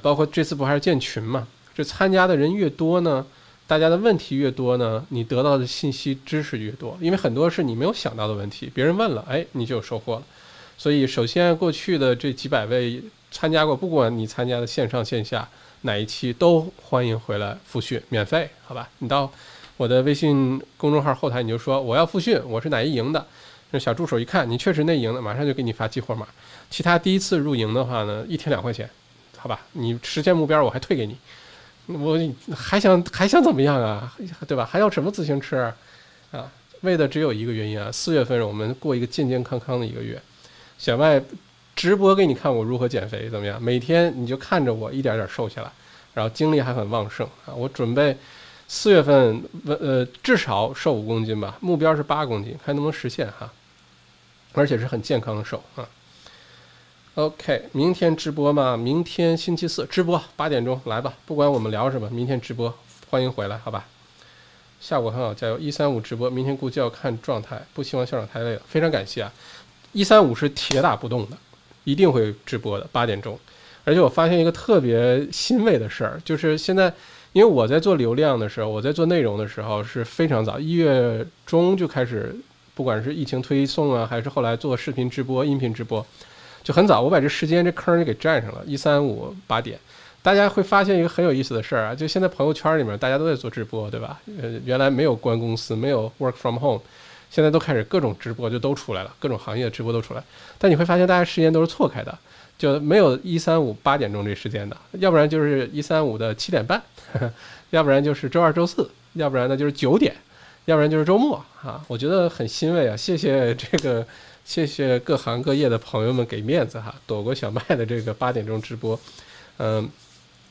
包括这次不还是建群嘛？这参加的人越多呢，大家的问题越多呢，你得到的信息知识越多，因为很多是你没有想到的问题，别人问了，哎，你就有收获了。所以，首先过去的这几百位参加过，不管你参加的线上线下哪一期，都欢迎回来复训，免费，好吧？你到我的微信公众号后台，你就说我要复训，我是哪一营的，那小助手一看你确实那营的，马上就给你发激活码。其他第一次入营的话呢，1天2块钱，好吧？你实现目标我还退给你，我还想怎么样啊？对吧？还要什么自行车啊？为的只有一个原因啊！4月份我们过一个健健康康的一个月。小麦直播给你看我如何减肥怎么样？每天你就看着我一点点瘦下来，然后精力还很旺盛啊！我准备4月份至少瘦5公斤吧，目标是8公斤，看能不能实现哈。而且是很健康的瘦啊。OK， 明天直播嘛，明天星期4直播8点钟来吧，不管我们聊什么，明天直播欢迎回来，好吧？下午很好，加油！135直播，明天估计要看状态，不希望校长太累了，非常感谢啊。135是铁打不动的，一定会直播的8点钟。而且我发现一个特别欣慰的事儿，就是现在，因为我在做流量的时候，我在做内容的时候是非常早，1月中就开始，不管是疫情推送啊，还是后来做视频直播、音频直播，就很早，我把这时间这坑就给占上了。135 8点，大家会发现一个很有意思的事儿啊，就现在朋友圈里面大家都在做直播，对吧？原来没有关公司，没有 work from home， 现在都开始各种直播就都出来了，各种行业的直播都出来。但你会发现，大家时间都是错开的，就没有1、3、5、8点钟这时间的，要不然就是1、3、5的7点半，要不然就是周二、周四，要不然呢就是9点，要不然就是周末啊。我觉得很欣慰啊，谢谢各行各业的朋友们给面子哈，躲过小麦的这个8点钟直播。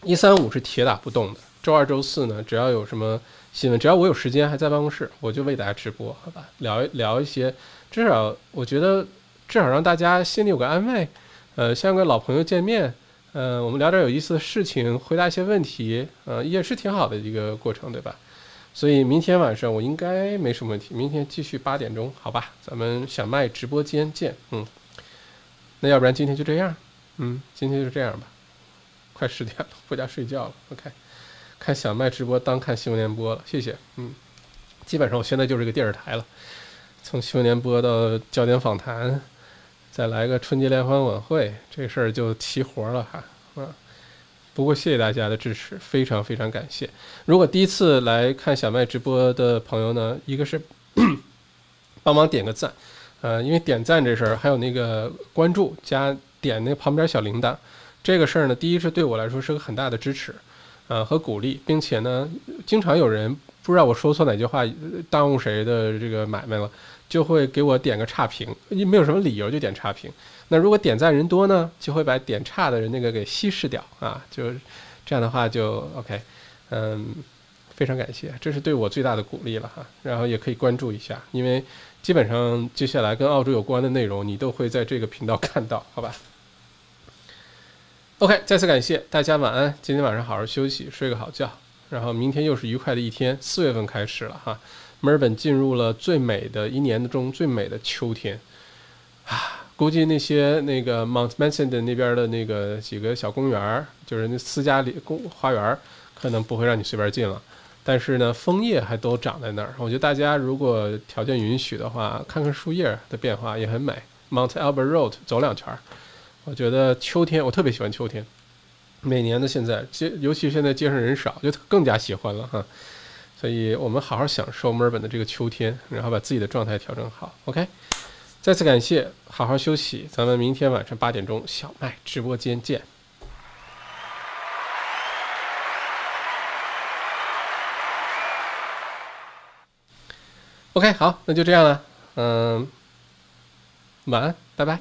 1、3、5是铁打不动的。周二、周四呢，只要有什么新闻，只要我有时间还在办公室，我就为大家直播，好吧？聊一些，至少我觉得至少让大家心里有个安慰。像个老朋友见面，我们聊点有意思的事情，回答一些问题，也是挺好的一个过程，对吧？所以明天晚上我应该没什么问题，明天继续8点钟，好吧？咱们小麦直播间见，那要不然今天就这样，今天就这样吧。快10点了，回家睡觉了。OK， 看小麦直播当看新闻联播了，谢谢。基本上我现在就是这个电视台了，从新闻联播到焦点访谈，再来个春节联欢晚会，这事儿就齐活了哈。不过谢谢大家的支持，非常非常感谢。如果第一次来看小麦直播的朋友呢，一个是帮忙点个赞，因为点赞这事儿还有那个关注加点那旁边小铃铛。这个事儿呢，第一是对我来说是个很大的支持，和鼓励，并且呢，经常有人不知道我说错哪句话，耽误谁的这个买卖了，就会给我点个差评，没有什么理由就点差评。那如果点赞人多呢，就会把点差的人那个给稀释掉啊，就这样的话就 OK， 非常感谢，这是对我最大的鼓励了哈。然后也可以关注一下，因为基本上接下来跟澳洲有关的内容，你都会在这个频道看到，好吧？OK， 再次感谢大家，晚安。今天晚上好好休息，睡个好觉，然后明天又是愉快的一天。4月份开始了哈，墨尔本进入了最美的一年中最美的秋天啊！估计那些那个 Mount Macedon 那边的那个几个小公园，就是那私家里花园，可能不会让你随便进了。但是呢，枫叶还都长在那儿。我觉得大家如果条件允许的话，看看树叶的变化也很美。Mount Albert Road 走2圈。我觉得秋天，我特别喜欢秋天，每年的现在，尤其现在街上人少，就更加喜欢了哈。所以我们好好享受墨尔本的这个秋天，然后把自己的状态调整好。OK， 再次感谢，好好休息，咱们明天晚上8点钟小麦直播间见。OK， 好，那就这样了，晚安，拜拜。